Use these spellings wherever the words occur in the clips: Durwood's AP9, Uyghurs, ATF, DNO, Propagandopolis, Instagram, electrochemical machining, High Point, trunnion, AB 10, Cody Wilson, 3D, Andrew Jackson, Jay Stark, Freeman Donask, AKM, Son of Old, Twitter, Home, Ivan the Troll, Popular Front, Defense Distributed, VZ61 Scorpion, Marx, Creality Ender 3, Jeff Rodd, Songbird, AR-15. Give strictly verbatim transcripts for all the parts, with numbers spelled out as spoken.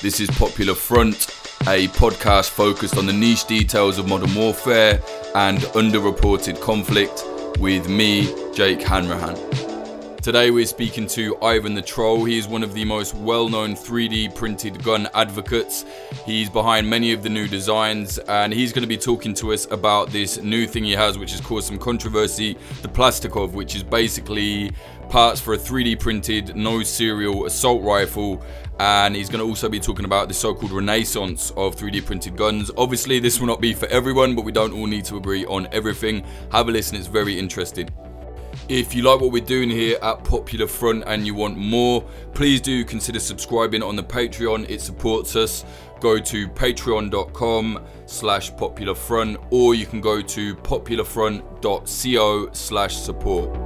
This is Popular Front, a podcast focused on the niche details of modern warfare and underreported conflict with me, Jake Hanrahan. Today we're speaking to Ivan the Troll. He is one of the most well-known three D printed gun advocates. He's behind many of the new designs, and he's going to be talking to us about this new thing he has, which has caused some controversy, the Plastikov, which is basically parts for a three D printed no serial assault rifle. And he's going to also be talking about the so-called renaissance of three D printed guns. Obviously this will not be for everyone, but we don't all need to agree on everything. Have a listen, it's very interesting. If you like what we're doing here at Popular Front and you want more, please do consider subscribing on the Patreon. It supports us. Go to patreon.com slash popularfront, or you can go to popularfront.co slash support.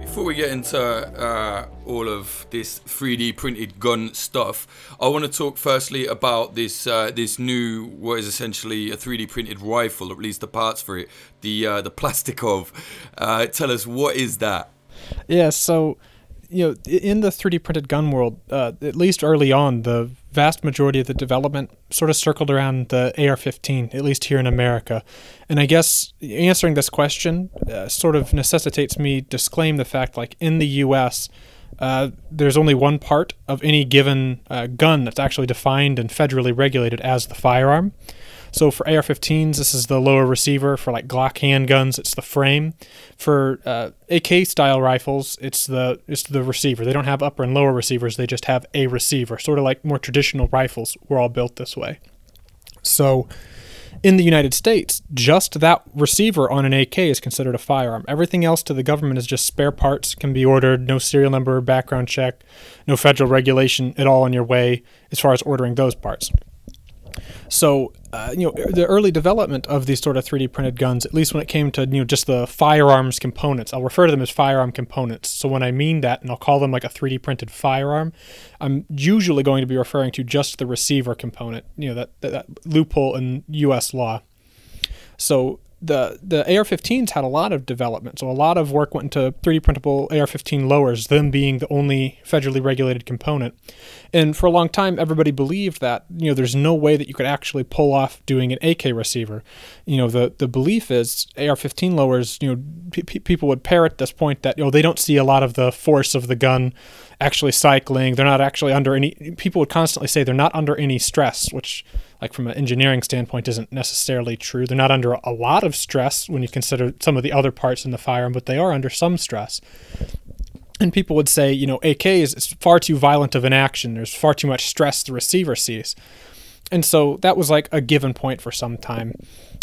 Before we get into uh, all of this three D printed gun stuff, I want to talk firstly about this uh, this new, what is essentially a three D printed rifle, or at least the parts for it, the uh, the Plastikov. Uh, tell us, what is that? Yeah, so you know, in the three D printed gun world, uh, at least early on, the vast majority of the development sort of circled around the A R fifteen, at least here in America. And I guess answering this question uh, sort of necessitates me disclaim the fact, like, in the U S, uh, there's only one part of any given uh, gun that's actually defined and federally regulated as the firearm. So for A R fifteens, this is the lower receiver. For like Glock handguns, it's the frame. For uh, A K-style rifles, it's the it's the receiver. They don't have upper and lower receivers. They just have a receiver, sort of like more traditional rifles were all built this way. So in the United States, just that receiver on an A K is considered a firearm. Everything else to the government is just spare parts, can be ordered, no serial number, background check, no federal regulation at all in your way as far as ordering those parts. So, uh, you know, the early development of these sort of three D printed guns, at least when it came to, you know, just the firearms components, I'll refer to them as firearm components. So when I mean that, and I'll call them like a three D printed firearm, I'm usually going to be referring to just the receiver component, you know, that, that, that loophole in U S law. So the the A R fifteens had a lot of development. So a lot of work went into three D printable A R fifteen lowers, them being the only federally regulated component. And for a long time, everybody believed that, you know, there's no way that you could actually pull off doing an A K receiver. You know, the, the belief is A R fifteen lowers, you know, pe- pe- people would parrot this point that, you know, they don't see a lot of the force of the gun actually cycling. They're not actually under any, people would constantly say they're not under any stress, which, like, from an engineering standpoint isn't necessarily true. They're not under a lot of stress when you consider some of the other parts in the firearm, but they are under some stress. And people would say, you know, A K is it's far too violent of an action. There's far too much stress the receiver sees. And so that was like a given point for some time.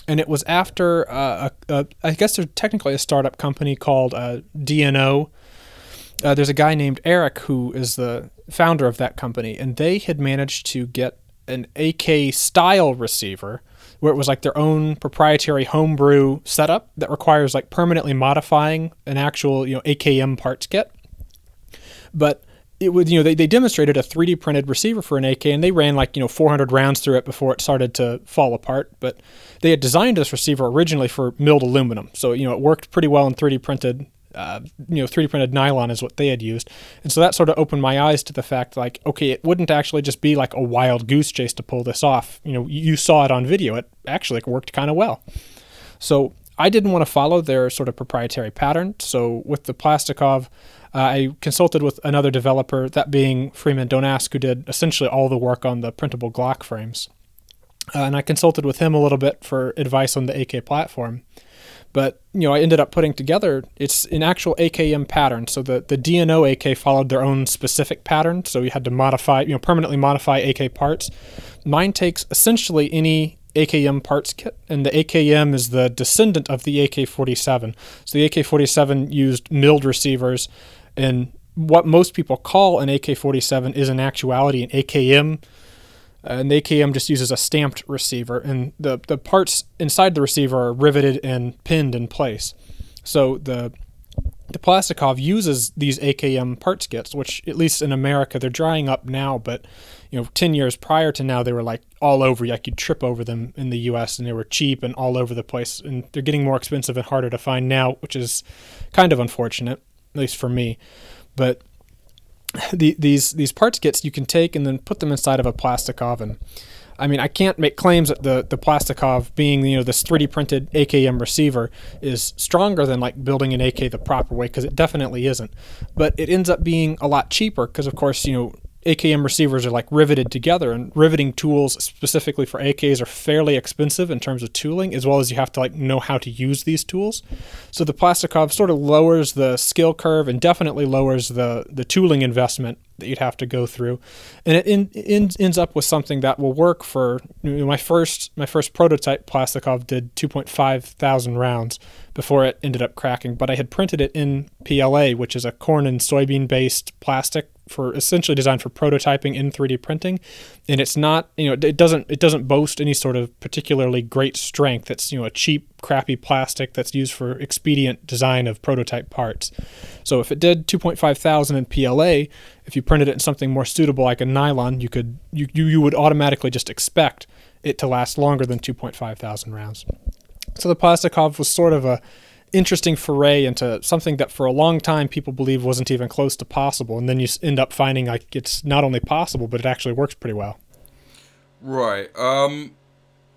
And it was after, uh, a, a, I guess there's technically a startup company called uh, D N O. Uh, there's a guy named Eric who is the founder of that company, and they had managed to get an A K style receiver where it was like their own proprietary homebrew setup that requires like permanently modifying an actual, you know, A K M parts kit. But it would, you know, they, they demonstrated a three D printed receiver for an A K, and they ran like, you know, four hundred rounds through it before it started to fall apart. But they had designed this receiver originally for milled aluminum. So, you know, it worked pretty well in three D printed Uh, you know, three D printed nylon is what they had used. And so that sort of opened my eyes to the fact, like, okay, it wouldn't actually just be like a wild goose chase to pull this off. You know, you saw it on video. It actually worked kind of well. So I didn't want to follow their sort of proprietary pattern. So with the Plastikov, uh, I consulted with another developer, that being Freeman Donask, who did essentially all the work on the printable Glock frames. Uh, and I consulted with him a little bit for advice on the A K platform. But, you know, I ended up putting together, it's an actual A K M pattern. So the, the D N O A K followed their own specific pattern. So you had to modify, you know, permanently modify A K parts. Mine takes essentially any A K M parts kit, and the A K M is the descendant of the A K forty-seven. So the A K forty-seven used milled receivers, and what most people call an A K forty-seven is in actuality an A K M. And the A K M just uses a stamped receiver, and the, the parts inside the receiver are riveted and pinned in place. So the the Plastikov uses these A K M parts kits, which at least in America they're drying up now, but you know, ten years prior to now they were like all over, like you'd trip over them in the U S, and they were cheap and all over the place, and they're getting more expensive and harder to find now, which is kind of unfortunate, at least for me. But the, these these parts kits you can take and then put them inside of a Plastikov. And I mean, I can't make claims that the the Plastikov, being, you know, this three D printed A K M receiver, is stronger than like building an A K the proper way, because it definitely isn't. But it ends up being a lot cheaper because, of course, you know, A K M receivers are like riveted together, and riveting tools specifically for A Ks are fairly expensive in terms of tooling, as well as you have to like know how to use these tools. So the Plastikov sort of lowers the skill curve and definitely lowers the, the tooling investment that you'd have to go through. And it in, in, ends up with something that will work for, you know, my first my first prototype Plastikov did two point five thousand rounds before it ended up cracking. But I had printed it in P L A, which is a corn and soybean based plastic, for essentially designed for prototyping in three D printing. And it's not, you know, it doesn't it doesn't boast any sort of particularly great strength. It's, you know, a cheap, crappy plastic that's used for expedient design of prototype parts. So if it did two point five thousand in P L A, if you printed it in something more suitable like a nylon, you could you you, you would automatically just expect it to last longer than two point five thousand rounds. So the Plastikov was sort of a interesting foray into something that for a long time people believed wasn't even close to possible, and then you end up finding like it's not only possible, but it actually works pretty well. Right. Um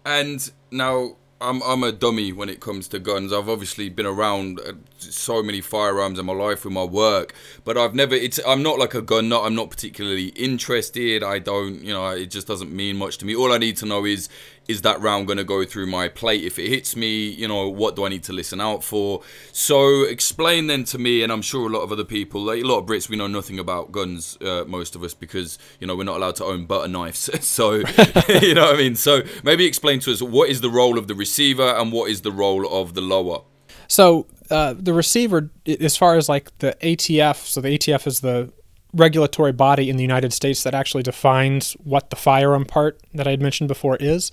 and now I'm I'm a dummy when it comes to guns. I've obviously been around so many firearms in my life with my work, but I've never. It's I'm not like a gun nut. I'm not particularly interested. I don't, you know, it just doesn't mean much to me. All I need to know is, is that round going to go through my plate? If it hits me, you know, what do I need to listen out for? So explain then to me, and I'm sure a lot of other people, like a lot of Brits, we know nothing about guns, uh, most of us, because, you know, we're not allowed to own butter knives. So, you know what I mean? So maybe explain to us, what is the role of the receiver and what is the role of the lower? So uh, the receiver, as far as like the A T F, so the A T F is the regulatory body in the United States that actually defines what the firearm part that I had mentioned before is.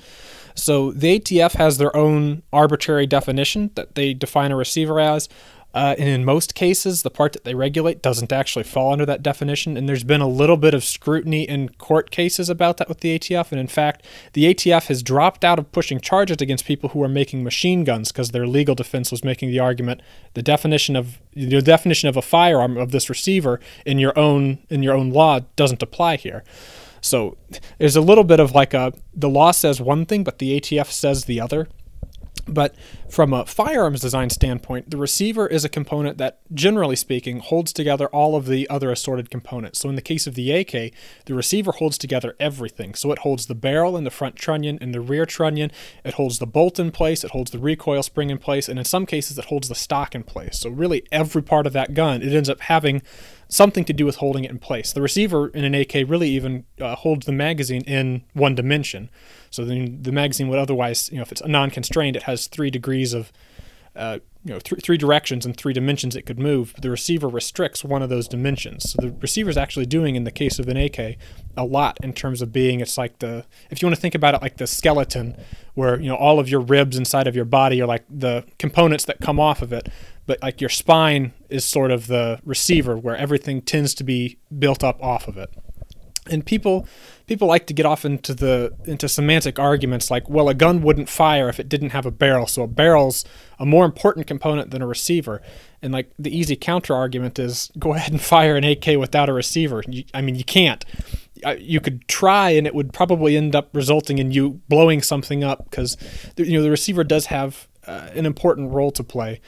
So the A T F has their own arbitrary definition that they define a receiver as. Uh, and in most cases, the part that they regulate doesn't actually fall under that definition. And there's been a little bit of scrutiny in court cases about that with the A T F. And in fact, the A T F has dropped out of pushing charges against people who are making machine guns because their legal defense was making the argument the definition of the definition of a firearm of this receiver in your own in your own law doesn't apply here. So there's a little bit of like a the law says one thing, but the A T F says the other. But from a firearms design standpoint, the receiver is a component that, generally speaking, holds together all of the other assorted components. So in the case of the A K, the receiver holds together everything. So it holds the barrel and the front trunnion and the rear trunnion. It holds the bolt in place. It holds the recoil spring in place. And in some cases, it holds the stock in place. So really every part of that gun, it ends up having something to do with holding it in place. The receiver in an A K really even uh, holds the magazine in one dimension. So then the magazine would otherwise, you know, if it's non-constrained, it has three degrees of, uh, you know, th- three directions and three dimensions it could move. But the receiver restricts one of those dimensions. So the receiver is actually doing, in the case of an A K, a lot in terms of being, it's like the, if you want to think about it like the skeleton, where, you know, all of your ribs inside of your body are like the components that come off of it. But like your spine is sort of the receiver where everything tends to be built up off of it. And people people like to get off into the into semantic arguments like, well, a gun wouldn't fire if it didn't have a barrel. So a barrel's a more important component than a receiver. And like the easy counter argument is, go ahead and fire an A K without a receiver. You, I mean, you can't. You could try, and it would probably end up resulting in you blowing something up because, you know, the receiver does have uh, an important role to play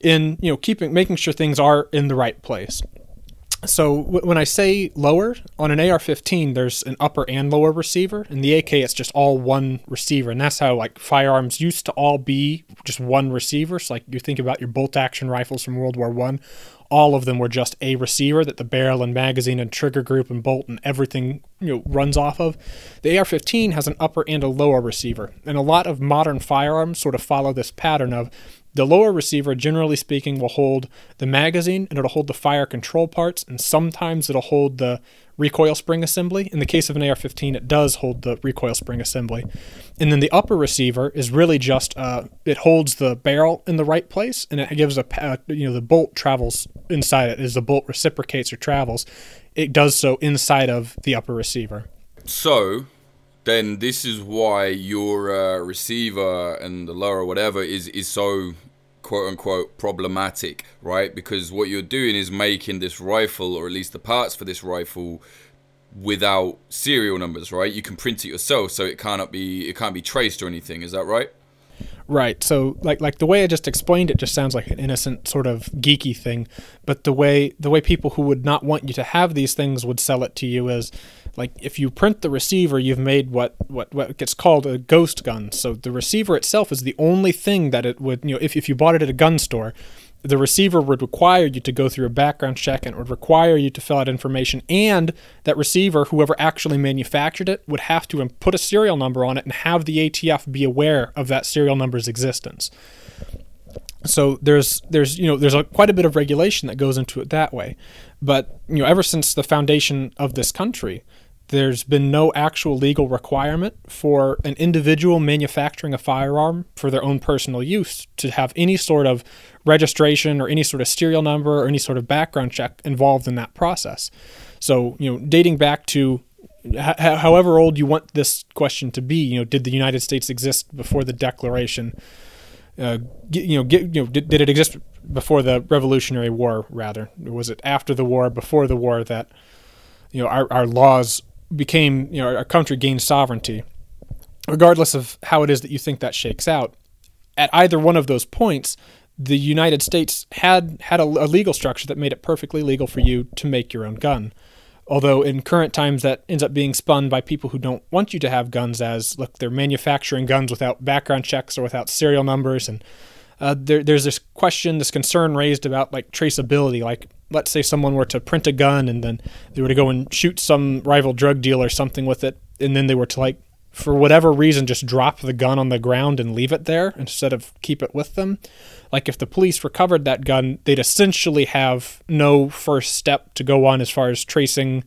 in, you know, keeping, making sure things are in the right place. So w- when I say lower, on an A R fifteen, there's an upper and lower receiver. In the A K, it's just all one receiver. And that's how, like, firearms used to all be just one receiver. So, like, you think about your bolt-action rifles from World War One. All of them were just a receiver that the barrel and magazine and trigger group and bolt and everything, you know, runs off of. The A R fifteen has an upper and a lower receiver. And a lot of modern firearms sort of follow this pattern of, the lower receiver, generally speaking, will hold the magazine, and it'll hold the fire control parts, and sometimes it'll hold the recoil spring assembly. In the case of an A R fifteen, it does hold the recoil spring assembly. And then the upper receiver is really just, uh, it holds the barrel in the right place, and it gives a, uh, you know, the bolt travels inside it. As the bolt reciprocates or travels, it does so inside of the upper receiver. So then this is why your uh, receiver and the lower whatever is, is so quote unquote problematic, right? Because what you're doing is making this rifle, or at least the parts for this rifle, without serial numbers, right? You can print it yourself, so it cannot be it can't be traced or anything. Is that right? Right. So like like the way I just explained it just sounds like an innocent sort of geeky thing, but the way the way people who would not want you to have these things would sell it to you is, like, if you print the receiver, you've made what, what, what gets called a ghost gun. So the receiver itself is the only thing that it would, you know, if, if you bought it at a gun store, the receiver would require you to go through a background check, and it would require you to fill out information. And that receiver, whoever actually manufactured it, would have to put a serial number on it and have the A T F be aware of that serial number's existence. So there's there's you know there's a, quite a bit of regulation that goes into it that way. But you know ever since the foundation of this country, there's been no actual legal requirement for an individual manufacturing a firearm for their own personal use to have any sort of registration or any sort of serial number or any sort of background check involved in that process. So, you know, dating back to h- however old you want this question to be, you know, did the United States exist before the Declaration? Uh, you know, you know did, did it exist before the Revolutionary War, rather? Was it after the war, before the war, that, you know, our, our laws became, you know, our country gained sovereignty? Regardless of how it is that you think that shakes out, at either one of those points, the United States had had a, a legal structure that made it perfectly legal for you to make your own gun. Although in current times that ends up being spun by people who don't want you to have guns as, look, they're manufacturing guns without background checks or without serial numbers. And uh, there, there's this question, this concern raised about, like, traceability. Like, let's say someone were to print a gun and then they were to go and shoot some rival drug dealer or something with it, and then they were to, like, for whatever reason, just drop the gun on the ground and leave it there instead of keep it with them. Like, if the police recovered that gun, they'd essentially have no first step to go on as far as tracing.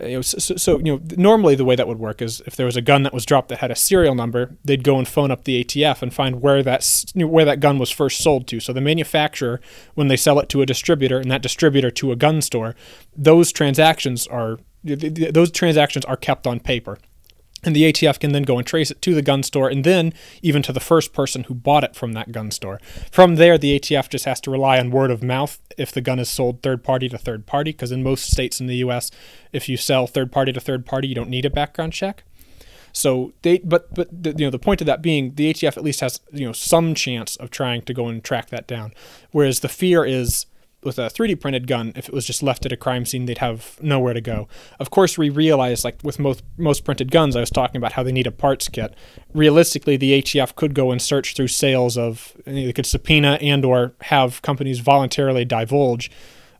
You know, so, so, you know, normally the way that would work is if there was a gun that was dropped that had a serial number, they'd go and phone up the A T F and find where that, you know, where that gun was first sold to. So the manufacturer, when they sell it to a distributor and that distributor to a gun store, those transactions are those transactions are kept on paper. And the A T F can then go and trace it to the gun store and then even to the first person who bought it from that gun store. From there, the A T F just has to rely on word of mouth if the gun is sold third party to third party, because in most states in the U S, if you sell third party to third party, you don't need a background check. So they, but but the, you know the point of that being, the A T F at least has, you know, some chance of trying to go and track that down. Whereas the fear is, with a three D printed gun, if it was just left at a crime scene, they'd have nowhere to go. Of course, we realize, like with most most printed guns, I was talking about how they need a parts kit. Realistically, the A T F could go and search through sales of, they could subpoena and or have companies voluntarily divulge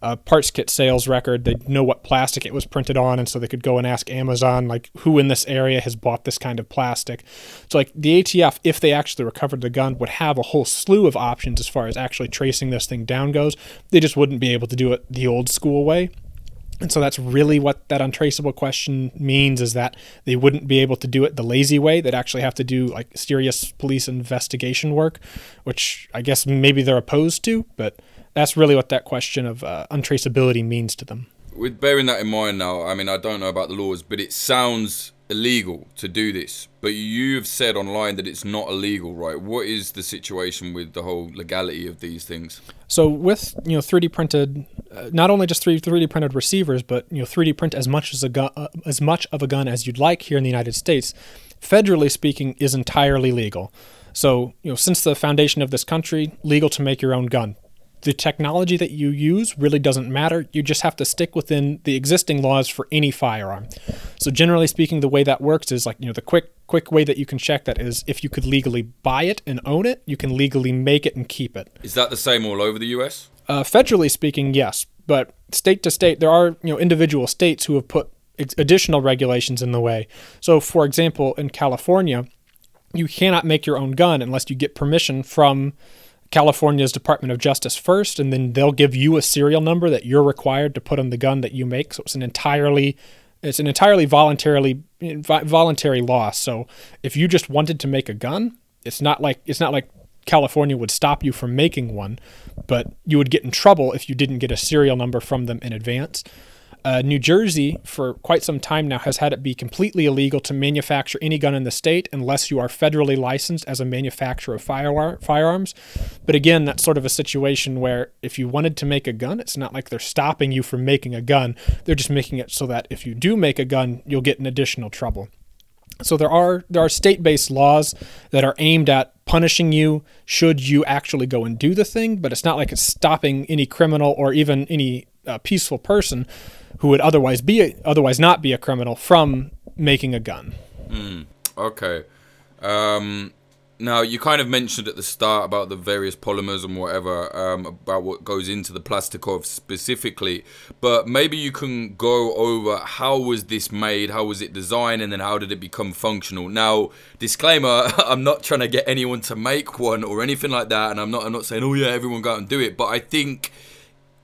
a parts kit sales record. They'd know what plastic it was printed on, and so they could go and ask Amazon, like, who in this area has bought this kind of plastic. So, like, the A T F, if they actually recovered the gun, would have a whole slew of options as far as actually tracing this thing down goes. They just wouldn't be able to do it the old school way. And so that's really what that untraceable question means, is that they wouldn't be able to do it the lazy way. They'd actually have to do, like, serious police investigation work, which I guess maybe they're opposed to, but that's really what that question of uh, untraceability means to them. With bearing that in mind now, I mean, I don't know about the laws, but it sounds illegal to do this. But you've said online that it's not illegal, right? What is the situation with the whole legality of these things? So with, you know, three D printed, uh, not only just three D printed receivers, but, you know, three D print as much as a gun, uh, as much of a gun as you'd like here in the United States, federally speaking, is entirely legal. So, you know, since the foundation of this country, legal to make your own gun. The technology that you use really doesn't matter. You just have to stick within the existing laws for any firearm. So generally speaking, the way that works is, like, you know, the quick quick way that you can check that is if you could legally buy it and own it, you can legally make it and keep it. Is that the same all over the U S? Uh, federally speaking, yes. But state to state, there are, you know, individual states who have put ex- additional regulations in the way. So, for example, in California, you cannot make your own gun unless you get permission from California's Department of Justice first, and then they'll give you a serial number that you're required to put on the gun that you make. So it's an entirely, it's an entirely voluntarily voluntary law. So if you just wanted to make a gun, it's not like it's not like California would stop you from making one, but you would get in trouble if you didn't get a serial number from them in advance. Uh, New Jersey, for quite some time now, has had it be completely illegal to manufacture any gun in the state unless you are federally licensed as a manufacturer of firearm, firearms. But again, that's sort of a situation where if you wanted to make a gun, it's not like they're stopping you from making a gun. They're just making it so that if you do make a gun, you'll get in additional trouble. So there are there are state-based laws that are aimed at punishing you should you actually go and do the thing, but it's not like it's stopping any criminal or even any uh, peaceful person who would otherwise be otherwise not be a criminal from making a gun. Mm, okay. Um, now, you kind of mentioned at the start about the various polymers and whatever, um, about what goes into the Plastikov specifically, but maybe you can go over how was this made, how was it designed, and then how did it become functional? Now, disclaimer, I'm not trying to get anyone to make one or anything like that, and I'm not, I'm not saying, oh yeah, everyone go out and do it, but I think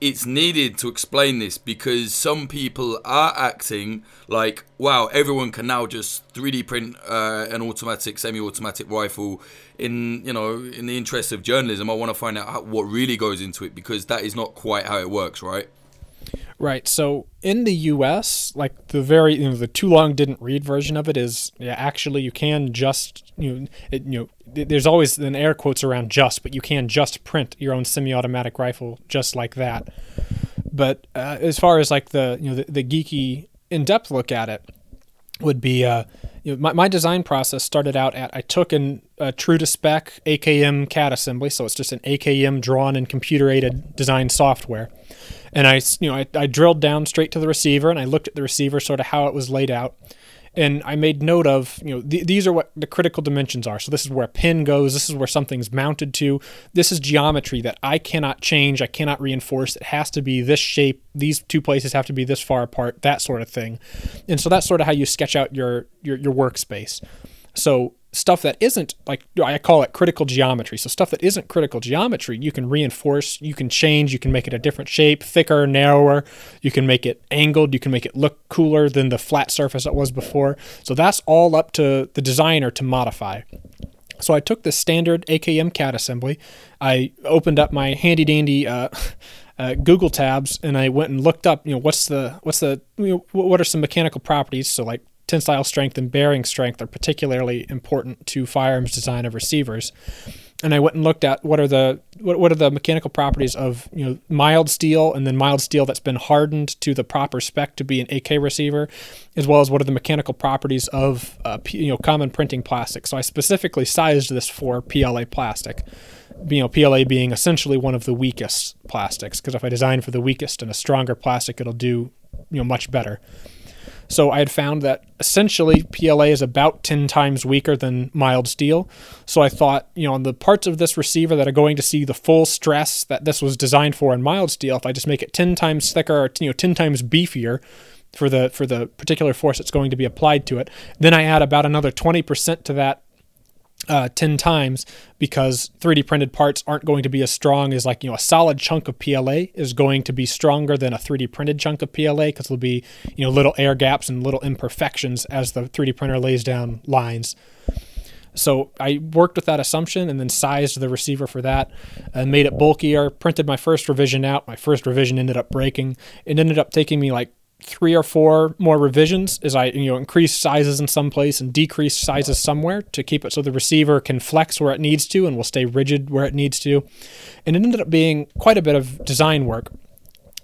it's needed to explain this because some people are acting like, wow, everyone can now just three D print uh, an automatic, semi-automatic rifle. In, you know, in the interest of journalism, I want to find out how, what really goes into it, because that is not quite how it works, right? Right. So in the U S, like the very, you know, the too long didn't read version of it is, yeah, actually you can just, you know, it, you know, there's always an air quotes around just, but you can just print your own semi-automatic rifle just like that. But uh, as far as like the, you know, the, the geeky in-depth look at it would be, uh, you know, my, my design process started out at, I took an, a true to spec A K M C A D assembly. So it's just an A K M drawn and computer aided design software. And I, you know, I, I drilled down straight to the receiver, and I looked at the receiver, sort of how it was laid out, and I made note of, you know, th- these are what the critical dimensions are. So this is where a pin goes. This is where something's mounted to. This is geometry that I cannot change. I cannot reinforce. It has to be this shape. These two places have to be this far apart. That sort of thing. And so that's sort of how you sketch out your your, your workspace. So stuff that isn't, like, I call it critical geometry. So stuff that isn't critical geometry, you can reinforce, you can change, you can make it a different shape, thicker, narrower, you can make it angled, you can make it look cooler than the flat surface it was before. So that's all up to the designer to modify. So I took the standard A K M C A D assembly, I opened up my handy dandy uh, uh, Google tabs, and I went and looked up, you know, what's the, what's the, you know, what are some mechanical properties? So like tensile strength and bearing strength are particularly important to firearms design of receivers. And I went and looked at what are the what, what are the mechanical properties of, you know, mild steel, and then mild steel that's been hardened to the proper spec to be an A K receiver, as well as what are the mechanical properties of uh, you know, common printing plastic. So I specifically sized this for P L A plastic, you know, P L A being essentially one of the weakest plastics, because if I design for the weakest and a stronger plastic, it'll do, you know, much better. So I had found that essentially P L A is about ten times weaker than mild steel. So I thought, you know, on the parts of this receiver that are going to see the full stress that this was designed for in mild steel, if I just make it ten times thicker, or, you know, ten times beefier for the for the particular force that's going to be applied to it, then I add about another twenty percent to that uh, ten times, because three D printed parts aren't going to be as strong as, like, you know, a solid chunk of P L A is going to be stronger than a three D printed chunk of P L A, because there'll be, you know, little air gaps and little imperfections as the three D printer lays down lines. So I worked with that assumption and then sized the receiver for that and made it bulkier, printed my first revision out. My first revision ended up breaking. It ended up taking me like three or four more revisions as I, you know, increase sizes in some place and decrease sizes somewhere to keep it so the receiver can flex where it needs to and will stay rigid where it needs to. And it ended up being quite a bit of design work.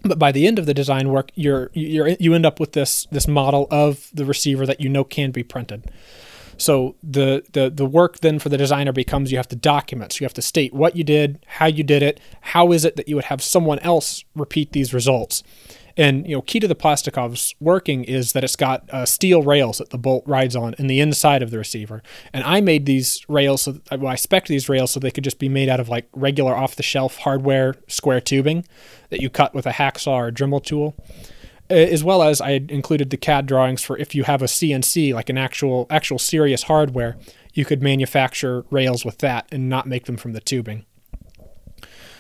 But by the end of the design work, you're, you're, you end up with this, this model of the receiver that, you know, can be printed. So the, the, the work then for the designer becomes, you have to document. So you have to state what you did, how you did it, how is it that you would have someone else repeat these results. And, you know, key to the Plastikov's working is that it's got uh, steel rails that the bolt rides on in the inside of the receiver. And I made these rails, so that, well, I spec'd these rails so they could just be made out of, like, regular off-the-shelf hardware square tubing that you cut with a hacksaw or a Dremel tool. As well as I included the C A D drawings for if you have a C N C, like an actual actual serious hardware, you could manufacture rails with that and not make them from the tubing.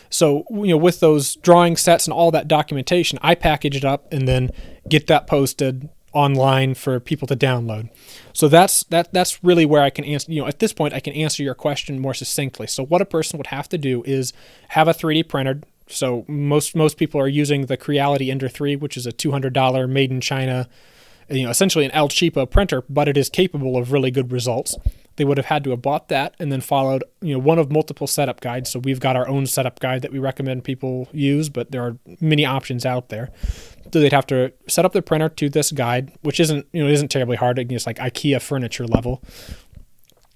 So, you know, with those drawing sets and all that documentation, I package it up and then get that posted online for people to download. So that's that that's really where I can answer, you know, at this point I can answer your question more succinctly. So what a person would have to do is have a three D printer, So most most people are using the Creality Ender three, which is a two hundred dollars made in China, you know, essentially an El Cheapo printer, but it is capable of really good results. They would have had to have bought that and then followed, you know, one of multiple setup guides. So we've got our own setup guide that we recommend people use, but there are many options out there. So they'd have to set up the printer to this guide, which isn't, you know, isn't terribly hard. It's like IKEA furniture level.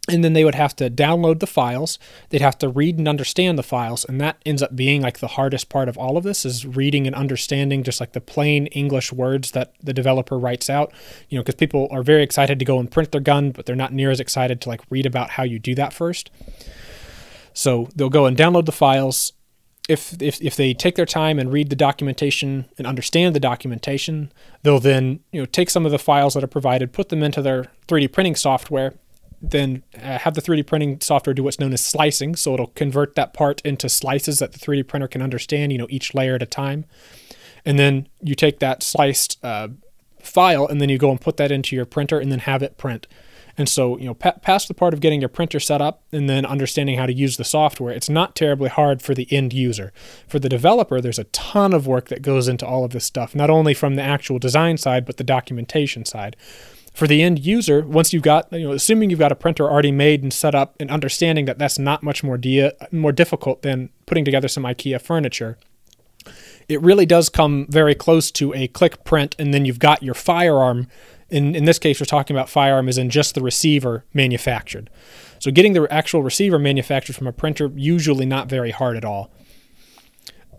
And then they would have to download the files. They'd have to read and understand the files. And that ends up being like the hardest part of all of this, is reading and understanding just like the plain English words that the developer writes out, you know, because people are very excited to go and print their gun, but they're not near as excited to like read about how you do that first. So they'll go and download the files. If, if, if they take their time and read the documentation and understand the documentation, they'll then, you know, take some of the files that are provided, put them into their three D printing software, then uh, have the three D printing software do what's known as slicing. So it'll convert that part into slices that the three D printer can understand, you know, each layer at a time. And then you take that sliced uh, file and then you go and put that into your printer and then have it print. And so, you know, pa- past the part of getting your printer set up and then understanding how to use the software, it's not terribly hard for the end user. For the developer, there's a ton of work that goes into all of this stuff, not only from the actual design side, but the documentation side. For the end user, once you've got, you know, assuming you've got a printer already made and set up and understanding that that's not much more dia- more difficult than putting together some IKEA furniture, it really does come very close to a click print, and then you've got your firearm. In, in this case, we're talking about firearm as in just the receiver manufactured. So getting the actual receiver manufactured from a printer, usually not very hard at all.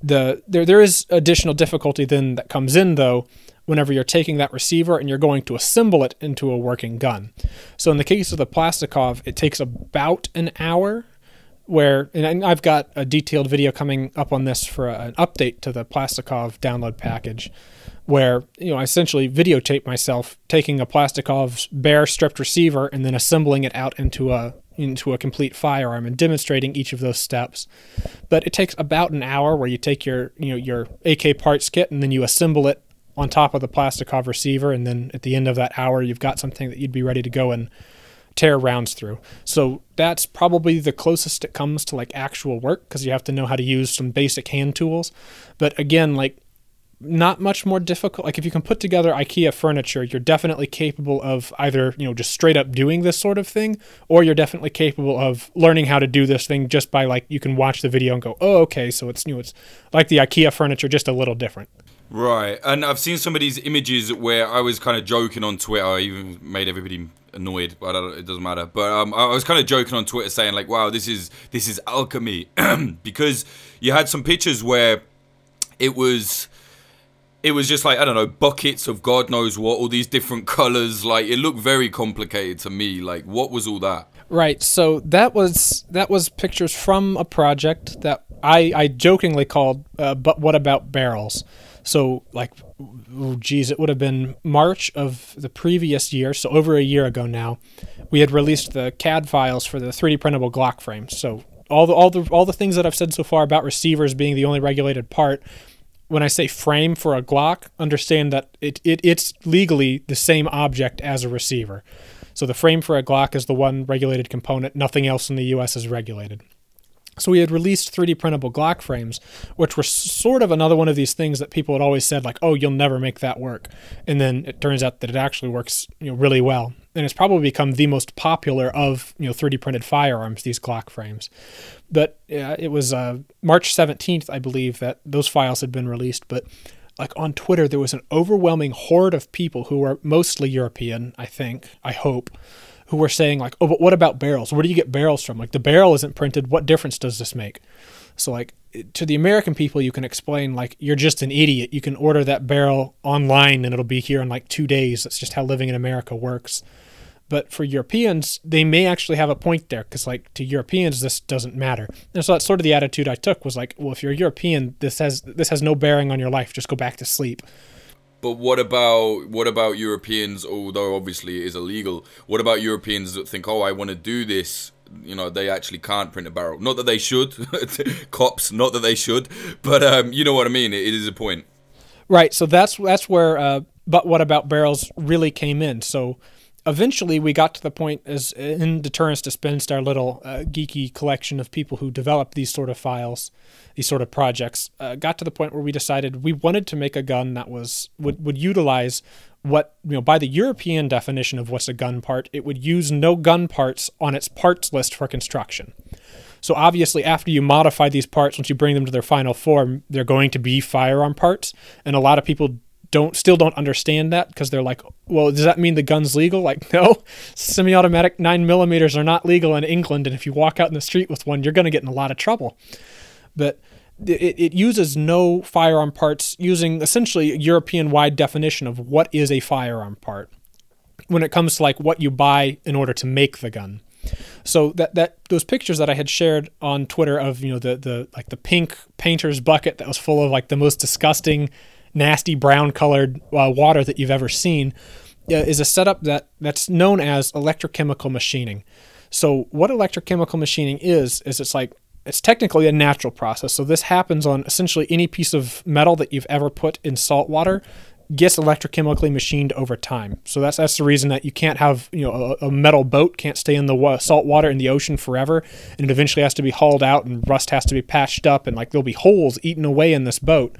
The there there is additional difficulty then that comes in, though, whenever you're taking that receiver and you're going to assemble it into a working gun. So in the case of the Plastikov, it takes about an hour where, and I've got a detailed video coming up on this for an update to the Plastikov download package, where, you know, I essentially videotape myself taking a Plastikov's bare stripped receiver and then assembling it out into a into a complete firearm and demonstrating each of those steps. But it takes about an hour where you take your, you know, your A K parts kit and then you assemble it on top of the Plastikov receiver, and then at the end of that hour you've got something that you'd be ready to go and tear rounds through. So that's probably the closest it comes to like actual work, because you have to know how to use some basic hand tools. But again, like, not much more difficult. Like, if you can put together IKEA furniture, you're definitely capable of either, you know, just straight up doing this sort of thing, or you're definitely capable of learning how to do this thing just by, like, you can watch the video and go, oh, okay, so it's, you know, it's like the IKEA furniture, just a little different. Right. And I've seen some of these images where I was kind of joking on Twitter. I even made everybody annoyed, but I don't, it doesn't matter. But um, I was kind of joking on Twitter saying, like, wow, this is this is alchemy. Because you had some pictures where it was... It was just like, I don't know, buckets of God knows what, all these different colors. Like, it looked very complicated to me. Like, what was all that? Right. So that was that was pictures from a project that I, I jokingly called, uh, but what about barrels? So, like, oh, geez, it would have been March of the previous year. So over a year ago now, we had released the C A D files for the three D printable Glock frames. So all the all the all the things that I've said so far about receivers being the only regulated part. When I say frame for a Glock, understand that it, it it's legally the same object as a receiver. So the frame for a Glock is the one regulated component. Nothing else in the U S is regulated. So we had released three D printable Glock frames, which were sort of another one of these things that people had always said, like, oh, you'll never make that work. And then it turns out that it actually works, you know, really well. And it's probably become the most popular of, you know, three D printed firearms, these Glock frames. But uh, it was uh, March seventeenth, I believe, that those files had been released. But like on Twitter, there was an overwhelming horde of people who were mostly European, I think, I hope, who were saying like, oh, but what about barrels? Where do you get barrels from? Like, the barrel isn't printed. What difference does this make? So like, to the American people, you can explain like, you're just an idiot. You can order that barrel online and it'll be here in like two days. That's just how living in America works. But for Europeans, they may actually have a point there, because like, to Europeans, this doesn't matter. And so that's sort of the attitude I took, was like, well, if you're a European, this has this has no bearing on your life. Just go back to sleep. But what about what about Europeans, although obviously it is illegal, what about Europeans that think, oh, I want to do this, you know, they actually can't print a barrel. Not that they should, cops, not that they should, but um, you know what I mean, it, it is a point. Right, so that's that's where uh, but what about barrels really came in. So eventually we got to the point, as in Deterrence Dispensed, our little uh, geeky collection of people who develop these sort of files, these sort of projects, uh, got to the point where we decided we wanted to make a gun that was would, would utilize what, you know, by the European definition of what's a gun part, it would use no gun parts on its parts list for construction. So obviously, after you modify these parts, once you bring them to their final form, they're going to be firearm parts. And a lot of people don't still don't understand that, because they're like, well, does that mean the gun's legal? Like, no, semi-automatic nine millimeters are not legal in England. And if you walk out in the street with one, you're going to get in a lot of trouble. But it, it uses no firearm parts, using essentially a European-wide definition of what is a firearm part when it comes to like what you buy in order to make the gun. So that, that those pictures that I had shared on Twitter of, you know, the, the like the pink painter's bucket that was full of like the most disgusting, nasty brown colored uh, water that you've ever seen uh, is a setup that that's known as electrochemical machining. So what electrochemical machining is, is it's like, it's technically a natural process. So this happens on essentially any piece of metal that you've ever put in salt water gets electrochemically machined over time. So that's that's the reason that you can't have, you know, a, a metal boat can't stay in the wa- salt water in the ocean forever, and it eventually has to be hauled out, and rust has to be patched up, and like there'll be holes eaten away in this boat.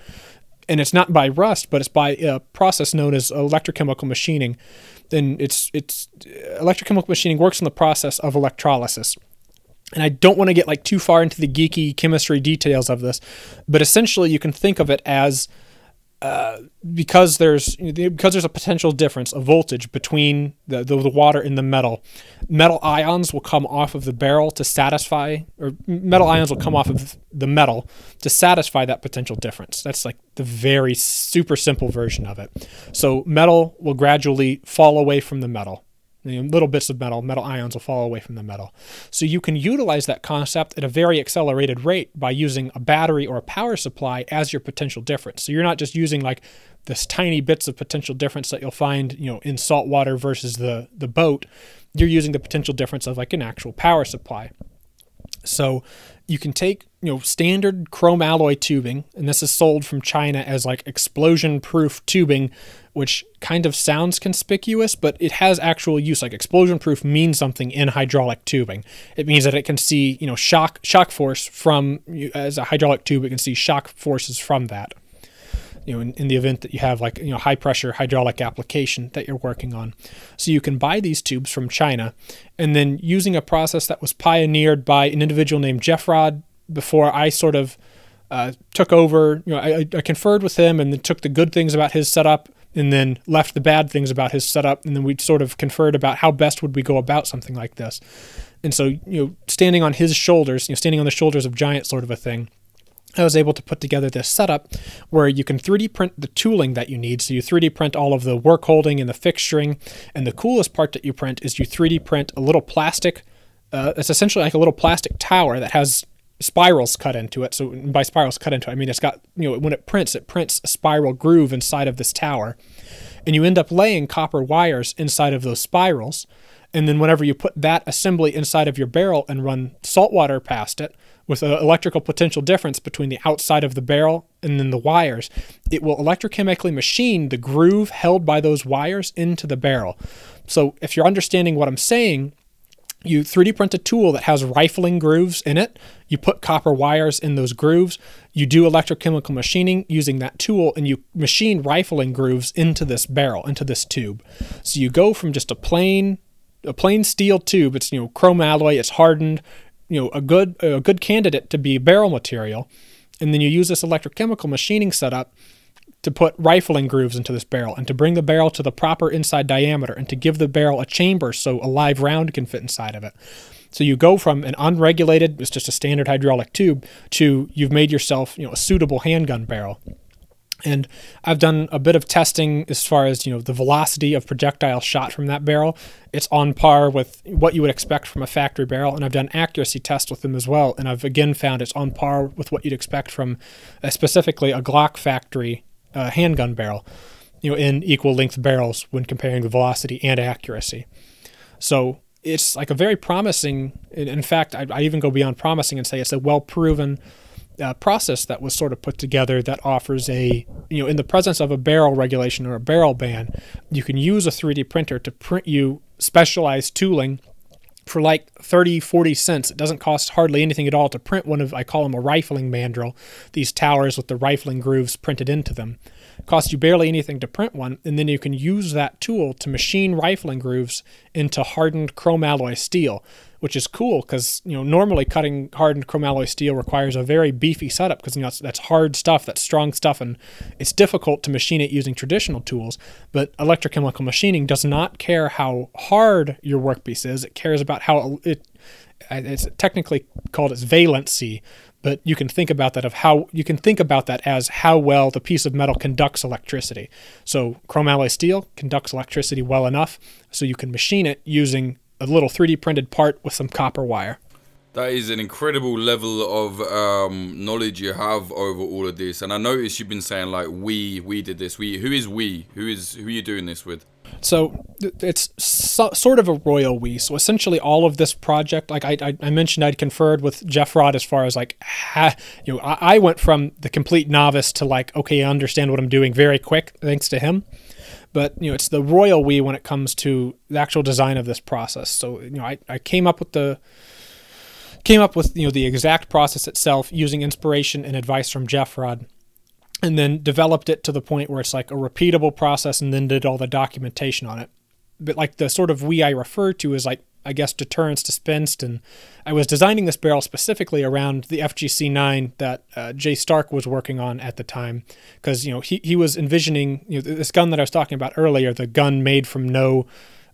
And it's not by rust, but it's by a process known as electrochemical machining. And it's it's electrochemical machining works in the process of electrolysis. And I don't want to get like too far into the geeky chemistry details of this, but essentially you can think of it as Uh, because there's because there's a potential difference of voltage between the, the the water and the metal, metal ions will come off of the barrel to satisfy, or metal ions will come off of the metal to satisfy that potential difference. That's like the very super simple version of it. So metal will gradually fall away from the metal. You know, little bits of metal, metal ions will fall away from the metal. So you can utilize that concept at a very accelerated rate by using a battery or a power supply as your potential difference. So you're not just using like this tiny bits of potential difference that you'll find, you know, in salt water versus the, the boat. You're using the potential difference of like an actual power supply. So you can take, you know, standard chrome alloy tubing, and this is sold from China as like explosion proof tubing, which kind of sounds conspicuous, but it has actual use. Like explosion proof means something in hydraulic tubing. It means that it can see, you know, shock, shock force from, as a hydraulic tube, it can see shock forces from that, you know, in, in the event that you have like, you know, high pressure hydraulic application that you're working on. So you can buy these tubes from China, and then using a process that was pioneered by an individual named Jeff Rodd before I sort of uh, took over, you know, I, I conferred with him and then took the good things about his setup and then left the bad things about his setup. And then we sort of conferred about how best would we go about something like this. And so, you know, standing on his shoulders, you know, standing on the shoulders of giants sort of a thing, I was able to put together this setup where you can three D print the tooling that you need. So you three D print all of the work holding and the fixturing. And the coolest part that you print is you three D print a little plastic. Uh, it's essentially like a little plastic tower that has spirals cut into it. So by spirals cut into it, I mean, it's got, you know, when it prints, it prints a spiral groove inside of this tower. And you end up laying copper wires inside of those spirals. And then whenever you put that assembly inside of your barrel and run salt water past it, with an electrical potential difference between the outside of the barrel and then the wires, it will electrochemically machine the groove held by those wires into the barrel. So if you're understanding what I'm saying, you three D print a tool that has rifling grooves in it, you put copper wires in those grooves, you do electrochemical machining using that tool, and you machine rifling grooves into this barrel, into this tube. So you go from just a plain, a plain steel tube, it's, you know, chrome alloy, it's hardened, you know, a good a good candidate to be barrel material, and then you use this electrochemical machining setup to put rifling grooves into this barrel and to bring the barrel to the proper inside diameter and to give the barrel a chamber so a live round can fit inside of it. So you go from an unregulated, it's just a standard hydraulic tube, to you've made yourself, you know, a suitable handgun barrel. And I've done a bit of testing as far as, you know, the velocity of projectile shot from that barrel. It's on par with what you would expect from a factory barrel. And I've done accuracy tests with them as well. And I've again found it's on par with what you'd expect from uh, specifically a Glock factory uh, handgun barrel, you know, in equal length barrels when comparing the velocity and accuracy. So it's like a very promising, in fact, I, I even go beyond promising and say it's a well-proven Uh, process that was sort of put together that offers a, you know, in the presence of a barrel regulation or a barrel ban, you can use a three D printer to print you specialized tooling for like thirty, forty cents. It doesn't cost hardly anything at all to print one of, I call them a rifling mandrel, these towers with the rifling grooves printed into them. It costs you barely anything to print one, and then you can use that tool to machine rifling grooves into hardened chrome alloy steel, which is cool because, you know, normally cutting hardened chrome alloy steel requires a very beefy setup because, you know, that's, that's hard stuff, that's strong stuff, and it's difficult to machine it using traditional tools. But electrochemical machining does not care how hard your workpiece is. It cares about how it, it's technically called its valency, but you can think about that of how you can think about that as how well the piece of metal conducts electricity. So chrome alloy steel conducts electricity well enough, so you can machine it using a little three D printed part with some copper wire. That is an incredible level of um, knowledge you have over all of this. And I noticed you've been saying like, we, we did this. We, who is we? Who is, who are you doing this with? So it's so, sort of a royal we. So essentially all of this project, like I, I, I mentioned, I'd conferred with Jeff Rodd as far as like, ha, you know, I, I went from the complete novice to like, okay, I understand what I'm doing very quick, thanks to him. But, you know, it's the royal we when it comes to the actual design of this process. So, you know, I, I came up with the, came up with, you know, the exact process itself using inspiration and advice from Jeff Rodd, and then developed it to the point where it's like a repeatable process, and then did all the documentation on it. But like the sort of we I refer to is like, I guess, Deterrence Dispensed. And I was designing this barrel specifically around the F G C nine that uh, Jay Stark was working on at the time, because, you know, he, he was envisioning, you know, this gun that I was talking about earlier, the gun made from no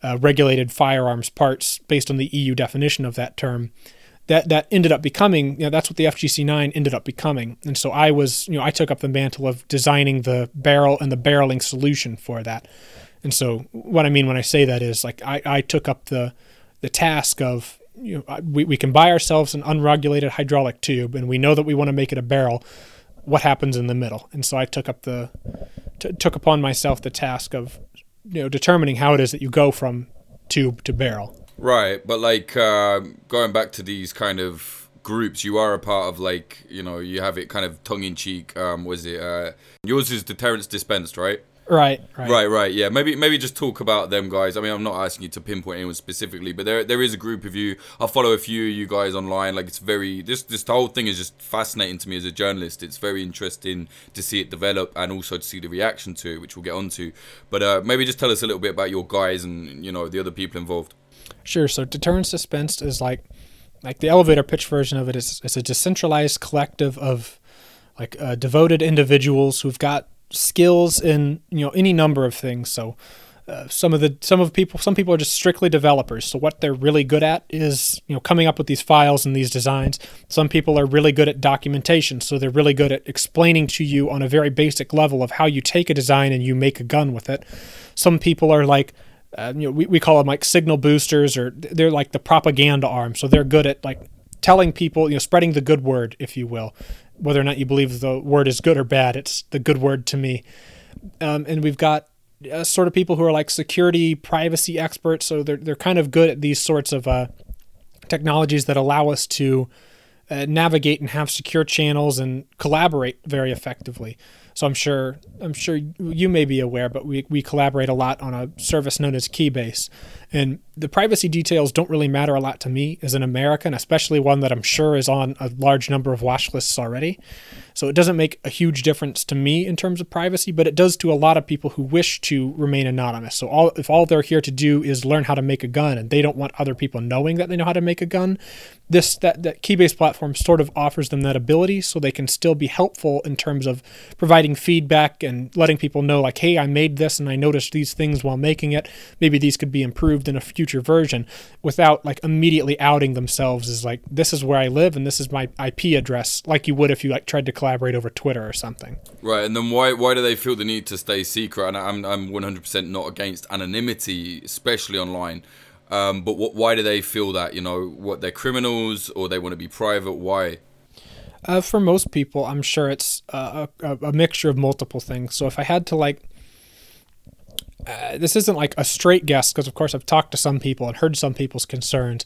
uh, regulated firearms parts based on the E U definition of that term. That that ended up becoming, you know, that's what the F G C nine ended up becoming. And so I was, you know, I took up the mantle of designing the barrel and the barreling solution for that. And so what I mean when I say that is like I, I took up the the task of, you know, we, we can buy ourselves an unregulated hydraulic tube and we know that we want to make it a barrel. What happens in the middle? And so I took up the, t- took upon myself the task of, you know, determining how it is that you go from tube to barrel. Right, but like uh, going back to these kind of groups, you are a part of like, you know, you have it kind of tongue-in-cheek, um, what is it? Uh, yours is Deterrence Dispensed, right? Right, right. Right, right, yeah. Maybe maybe just talk about them guys. I mean, I'm not asking you to pinpoint anyone specifically, but there there is a group of you. I follow a few of you guys online. Like, it's very, this, this whole thing is just fascinating to me as a journalist. It's very interesting to see it develop and also to see the reaction to it, which we'll get onto. But uh, maybe just tell us a little bit about your guys and, you know, the other people involved. Sure. So Deterrence Dispensed is like, like the elevator pitch version of it is it's a decentralized collective of like uh, devoted individuals who've got skills in, you know, any number of things. So uh, some of the, some of people, some people are just strictly developers. So what they're really good at is, you know, coming up with these files and these designs. Some people are really good at documentation. So they're really good at explaining to you on a very basic level of how you take a design and you make a gun with it. Some people are like, Uh, you know, we, we call them like signal boosters, or they're like the propaganda arm. So they're good at like telling people, you know, spreading the good word, if you will, whether or not you believe the word is good or bad. It's the good word to me. Um, and we've got uh, sort of people who are like security, privacy experts. So they're, they're kind of good at these sorts of uh, technologies that allow us to Uh, navigate and have secure channels and collaborate very effectively. So I'm sure I'm sure you may be aware, but we, we collaborate a lot on a service known as Keybase. And the privacy details don't really matter a lot to me as an American, especially one that I'm sure is on a large number of watch lists already. So it doesn't make a huge difference to me in terms of privacy, but it does to a lot of people who wish to remain anonymous. So all, if all they're here to do is learn how to make a gun and they don't want other people knowing that they know how to make a gun, this that, that Keybase platform sort of offers them that ability, so they can still be helpful in terms of providing feedback and letting people know like, hey, I made this and I noticed these things while making it. Maybe these could be improved in a future version, without like immediately outing themselves as like, this is where I live and this is my I P address, like you would if you like tried to collaborate over Twitter or something. Right, and then why why do they feel the need to stay secret? And I'm I'm one hundred percent not against anonymity, especially online. Um, but what, why do they feel that, you know, what, they're criminals or they want to be private? Why? Uh, for most people, I'm sure it's uh, a, a mixture of multiple things. So if I had to like, uh, this isn't like a straight guess, because of course I've talked to some people and heard some people's concerns.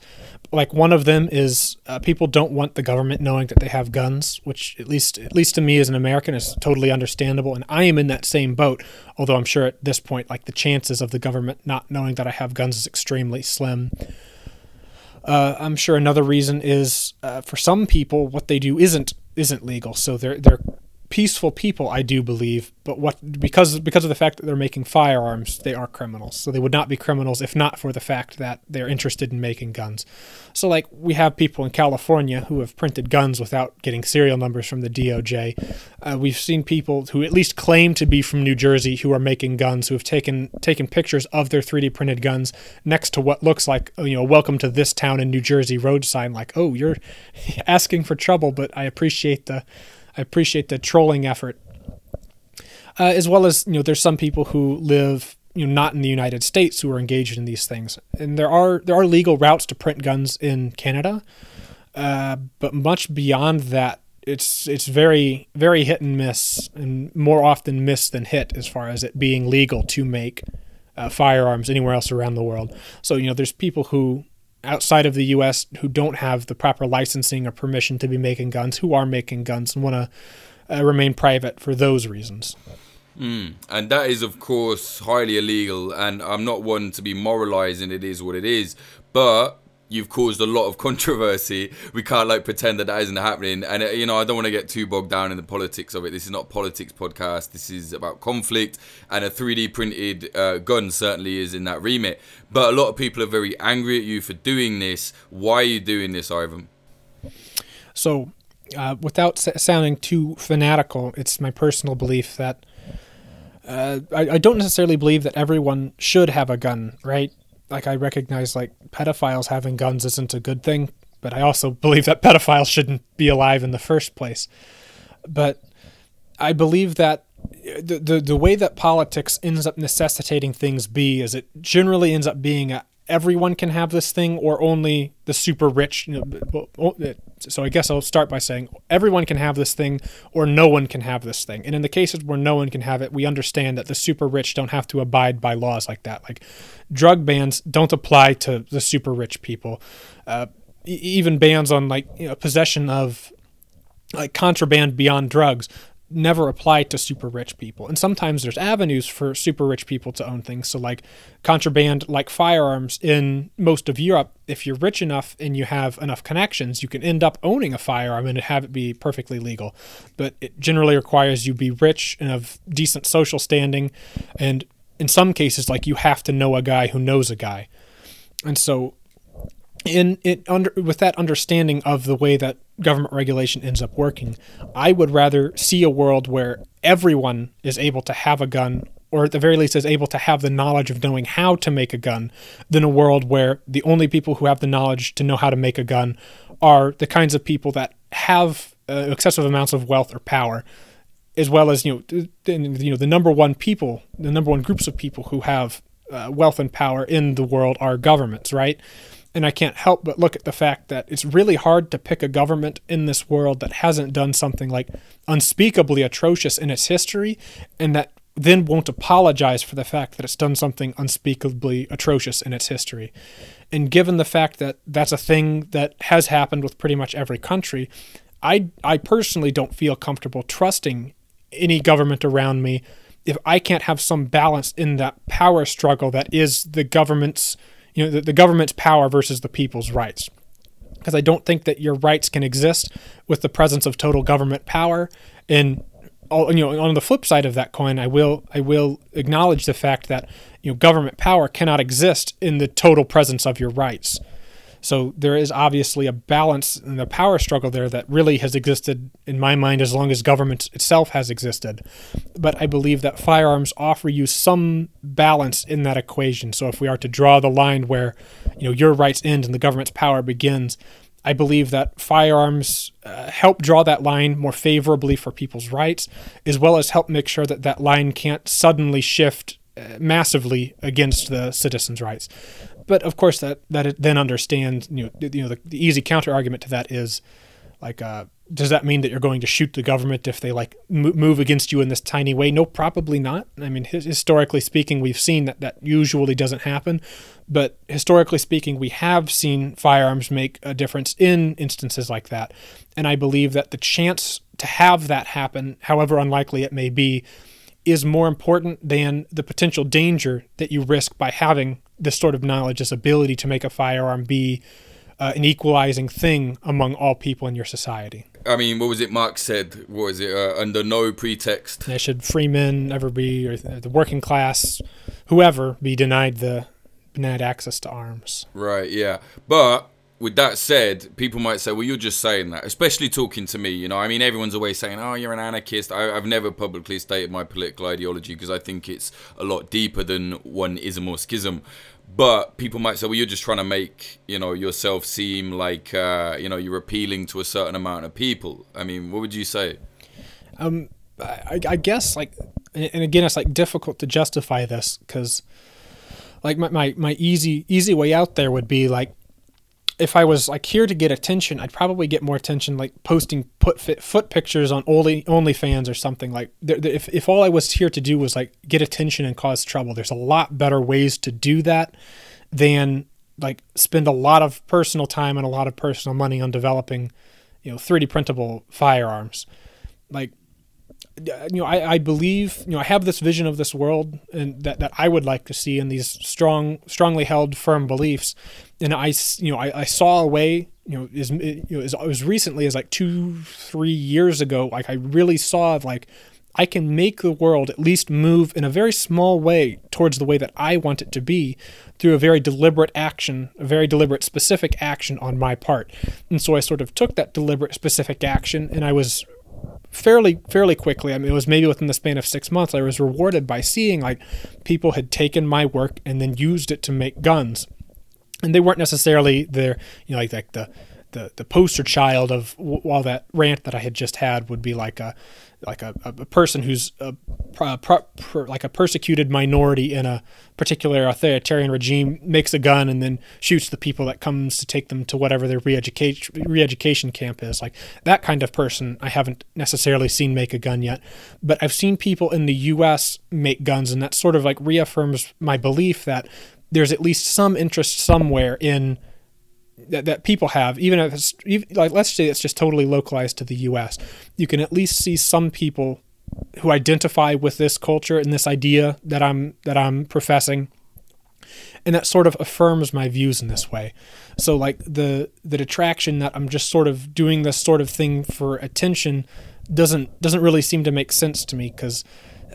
Like one of them is uh, people don't want the government knowing that they have guns, which at least at least to me as an American is totally understandable. And I am in that same boat, although I'm sure at this point, like the chances of the government not knowing that I have guns is extremely slim. Uh, I'm sure another reason is uh, for some people, what they do isn't isn't legal. So they're they're peaceful people, I do believe, but what because because of the fact that they're making firearms, they are criminals. So they would not be criminals if not for the fact that they're interested in making guns. So like we have people in California who have printed guns without getting serial numbers from the D O J. Uh, we've seen people who at least claim to be from New Jersey who are making guns, who have taken taken pictures of their three D printed guns next to what looks like, you know, welcome to this town in New Jersey road sign, like, oh, you're asking for trouble, but I appreciate the I appreciate the trolling effort, uh, as well as, you know, there's some people who live, you know, not in the United States who are engaged in these things. And there are there are legal routes to print guns in Canada, uh, but much beyond that, it's it's very, very hit and miss, and more often miss than hit as far as it being legal to make uh, firearms anywhere else around the world. So, you know, there's people who outside of the U S who don't have the proper licensing or permission to be making guns, who are making guns and want to uh, remain private for those reasons. Mm. And that is, of course, highly illegal. And I'm not one to be moralizing. It is what it is. But you've caused a lot of controversy. We can't like pretend that that isn't happening. And, you know, I don't want to get too bogged down in the politics of it. This is not a politics podcast. This is about conflict. And a three D printed uh, gun certainly is in that remit. But a lot of people are very angry at you for doing this. Why are you doing this, Ivan? So uh, without s- sounding too fanatical, it's my personal belief that uh, I, I don't necessarily believe that everyone should have a gun, right? Like, I recognize, like, pedophiles having guns isn't a good thing, but I also believe that pedophiles shouldn't be alive in the first place. But I believe that the the, the way that politics ends up necessitating things be is it generally ends up being a, everyone can have this thing or only the super rich. You know, so I guess I'll start by saying everyone can have this thing or no one can have this thing. And in the cases where no one can have it, we understand that the super rich don't have to abide by laws like that. Like, drug bans don't apply to the super rich people. Uh, e- even bans on, like, you know, possession of, like, contraband beyond drugs never apply to super rich people. And sometimes there's avenues for super rich people to own things. So, like, contraband, like firearms in most of Europe, if you're rich enough and you have enough connections, you can end up owning a firearm and have it be perfectly legal. But it generally requires you be rich and of decent social standing. And in some cases, like, you have to know a guy who knows a guy. And so in it under with that understanding of the way that government regulation ends up working, I would rather see a world where everyone is able to have a gun, or at the very least is able to have the knowledge of knowing how to make a gun, than a world where the only people who have the knowledge to know how to make a gun are the kinds of people that have uh, excessive amounts of wealth or power, as well as, you know, you know, the number one people, the number one groups of people who have uh, wealth and power in the world are governments, right? And I can't help but look at the fact that it's really hard to pick a government in this world that hasn't done something like unspeakably atrocious in its history, and that then won't apologize for the fact that it's done something unspeakably atrocious in its history. And given the fact that that's a thing that has happened with pretty much every country, I, I personally don't feel comfortable trusting any government around me if I can't have some balance in that power struggle that is the government's, you know, the, the government's power versus the people's rights. Because I don't think that your rights can exist with the presence of total government power. And, all, you know, on the flip side of that coin, I will I will acknowledge the fact that, you know, government power cannot exist in the total presence of your rights. So there is obviously a balance in the power struggle there that really has existed, in my mind, as long as government itself has existed. But I believe that firearms offer you some balance in that equation. So if we are to draw the line where, you know, your rights end and the government's power begins, I believe that firearms uh, help draw that line more favorably for people's rights, as well as help make sure that that line can't suddenly shift massively against the citizens' rights. But of course, that that it then understands, you know, you know the, the easy counter argument to that is, Like, uh, does that mean that you're going to shoot the government if they like m- move against you in this tiny way? No, probably not. I mean, his- historically speaking, we've seen that that usually doesn't happen. But historically speaking, we have seen firearms make a difference in instances like that. And I believe that the chance to have that happen, however unlikely it may be, is more important than the potential danger that you risk by having this sort of knowledge, this ability to make a firearm be Uh, an equalizing thing among all people in your society. I mean, what was it Marx said? What was it? Uh, under no pretext. They should free men ever be, or the working class, whoever, be denied the denied access to arms. Right, yeah. But with that said, people might say, well, you're just saying that, especially talking to me, you know. I mean, everyone's always saying, oh, you're an anarchist. I, I've never publicly stated my political ideology because I think it's a lot deeper than one ism or schism. But people might say, well, you're just trying to make, you know, yourself seem like, uh, you know, you're appealing to a certain amount of people. I mean, what would you say? Um, I, I guess, like, and again, it's, like, difficult to justify this because, like, my, my, my easy easy way out there would be, like, if I was, like, here to get attention, I'd probably get more attention, like, posting put, fit, foot pictures on only OnlyFans or something. Like, there, there, if, if all I was here to do was, like, get attention and cause trouble, there's a lot better ways to do that than, like, spend a lot of personal time and a lot of personal money on developing, you know, three D printable firearms. Like, you know, I, I believe, you know, I have this vision of this world and that, that I would like to see, and these strong, strongly held, firm beliefs. And I, you know, I, I saw a way, you know, as, you know, as, as recently as like two, three years ago, like I really saw like I can make the world at least move in a very small way towards the way that I want it to be through a very deliberate action, a very deliberate specific action on my part. And so I sort of took that deliberate specific action, and I was fairly fairly quickly, I mean, it was maybe within the span of six months, I was rewarded by seeing like people had taken my work and then used it to make guns. And they weren't necessarily their, you know, like, like the the the poster child of all that rant that I had just had would be like a like a, a person who's a, a, a, like a persecuted minority in a particular authoritarian regime makes a gun and then shoots the people that comes to take them to whatever their re-education, re-education camp is. Like that kind of person I haven't necessarily seen make a gun yet, but I've seen people in the U S make guns, and that sort of like reaffirms my belief that there's at least some interest somewhere in that, that people have, even if it's, like, let's say it's just totally localized to the U S. You can at least see some people who identify with this culture and this idea that I'm that I'm professing, and that sort of affirms my views in this way. So like the the detraction that I'm just sort of doing this sort of thing for attention doesn't doesn't really seem to make sense to me, because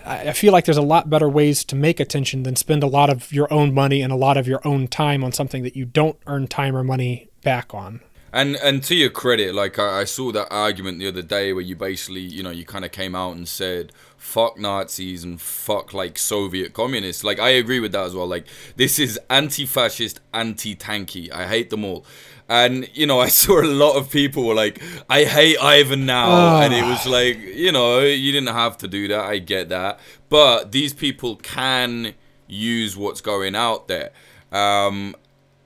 I feel like there's a lot better ways to make attention than spend a lot of your own money and a lot of your own time on something that you don't earn time or money back on. And and to your credit, like I, I saw that argument the other day where you basically, you know, you kind of came out and said, fuck Nazis and fuck like Soviet communists. Like I agree with that as well. Like this is anti-fascist, anti-tanky. I hate them all. And, you know, I saw a lot of people were like, I hate Ivan now. Oh. And it was like, you know, you didn't have to do that. I get that. But these people can use what's going out there. Um,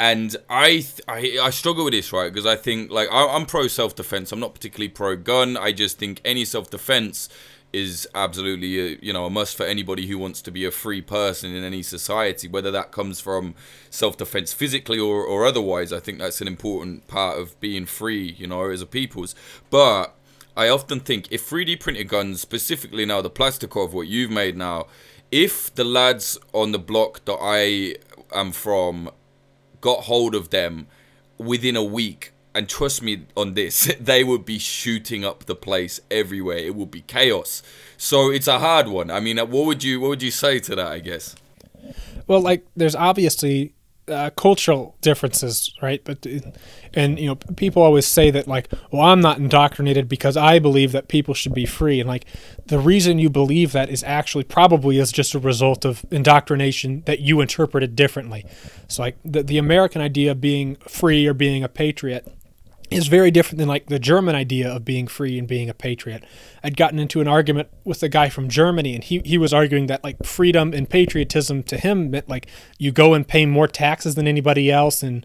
and I, th- I I struggle with this, right? Because I think, like, I- I'm pro self-defense. I'm not particularly pro-gun. I just think any self-defense is absolutely, a, you know, a must for anybody who wants to be a free person in any society, whether that comes from self-defense physically or, or otherwise. I think that's an important part of being free, you know, as a people's. But I often think if three D printed guns, specifically now the Plastikov, what you've made now, if the lads on the block that I am from got hold of them within a week, and trust me on this, they would be shooting up the place everywhere. It would be chaos. So it's a hard one. I mean, what would you what would you say to that, I guess? Well, like, there's obviously uh, cultural differences, right? But and, you know, people always say that, like, well, I'm not indoctrinated because I believe that people should be free. And, like, the reason you believe that is actually probably is just a result of indoctrination that you interpreted differently. So, like, the, the American idea of being free or being a patriot is very different than like the German idea of being free and being a patriot. I'd gotten into an argument with a guy from Germany, and he, he was arguing that like freedom and patriotism to him meant like you go and pay more taxes than anybody else, and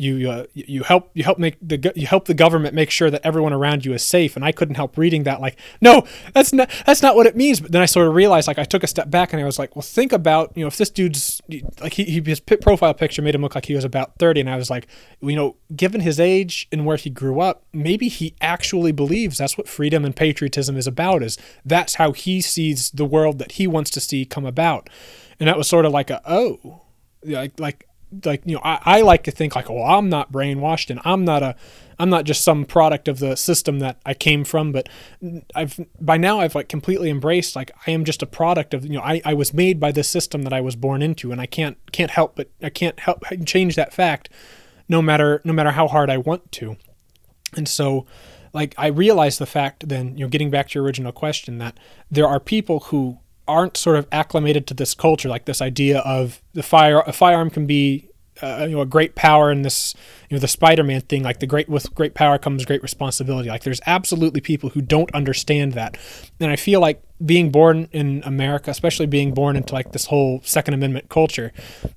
you uh, you help you help make the you help the government make sure that everyone around you is safe. And I couldn't help reading that like, no, that's not that's not what it means. But then I sort of realized, like, I took a step back and I was like, well, think about, you know, if this dude's like he, he his profile picture made him look like he was about thirty, and I was like, you know, given his age and where he grew up, maybe he actually believes that's what freedom and patriotism is about. Is that's how he sees the world that he wants to see come about. And that was sort of like a oh, like like. Like, you know, I, I like to think like, oh, I'm not brainwashed and I'm not a, I'm not just some product of the system that I came from. But I've, by now I've like completely embraced, like, I am just a product of, you know, I, I was made by this system that I was born into, and I can't, can't help, but I can't help change that fact no matter, no matter how hard I want to. And so like, I realized the fact then, you know, getting back to your original question, that there are people who aren't sort of acclimated to this culture, like this idea of the fire a firearm can be uh, you know, a great power, and this, you know, the Spider-Man thing, like the great with great power comes great responsibility. Like, there's absolutely people who don't understand that. And I feel like being born in America, especially being born into like this whole Second Amendment culture,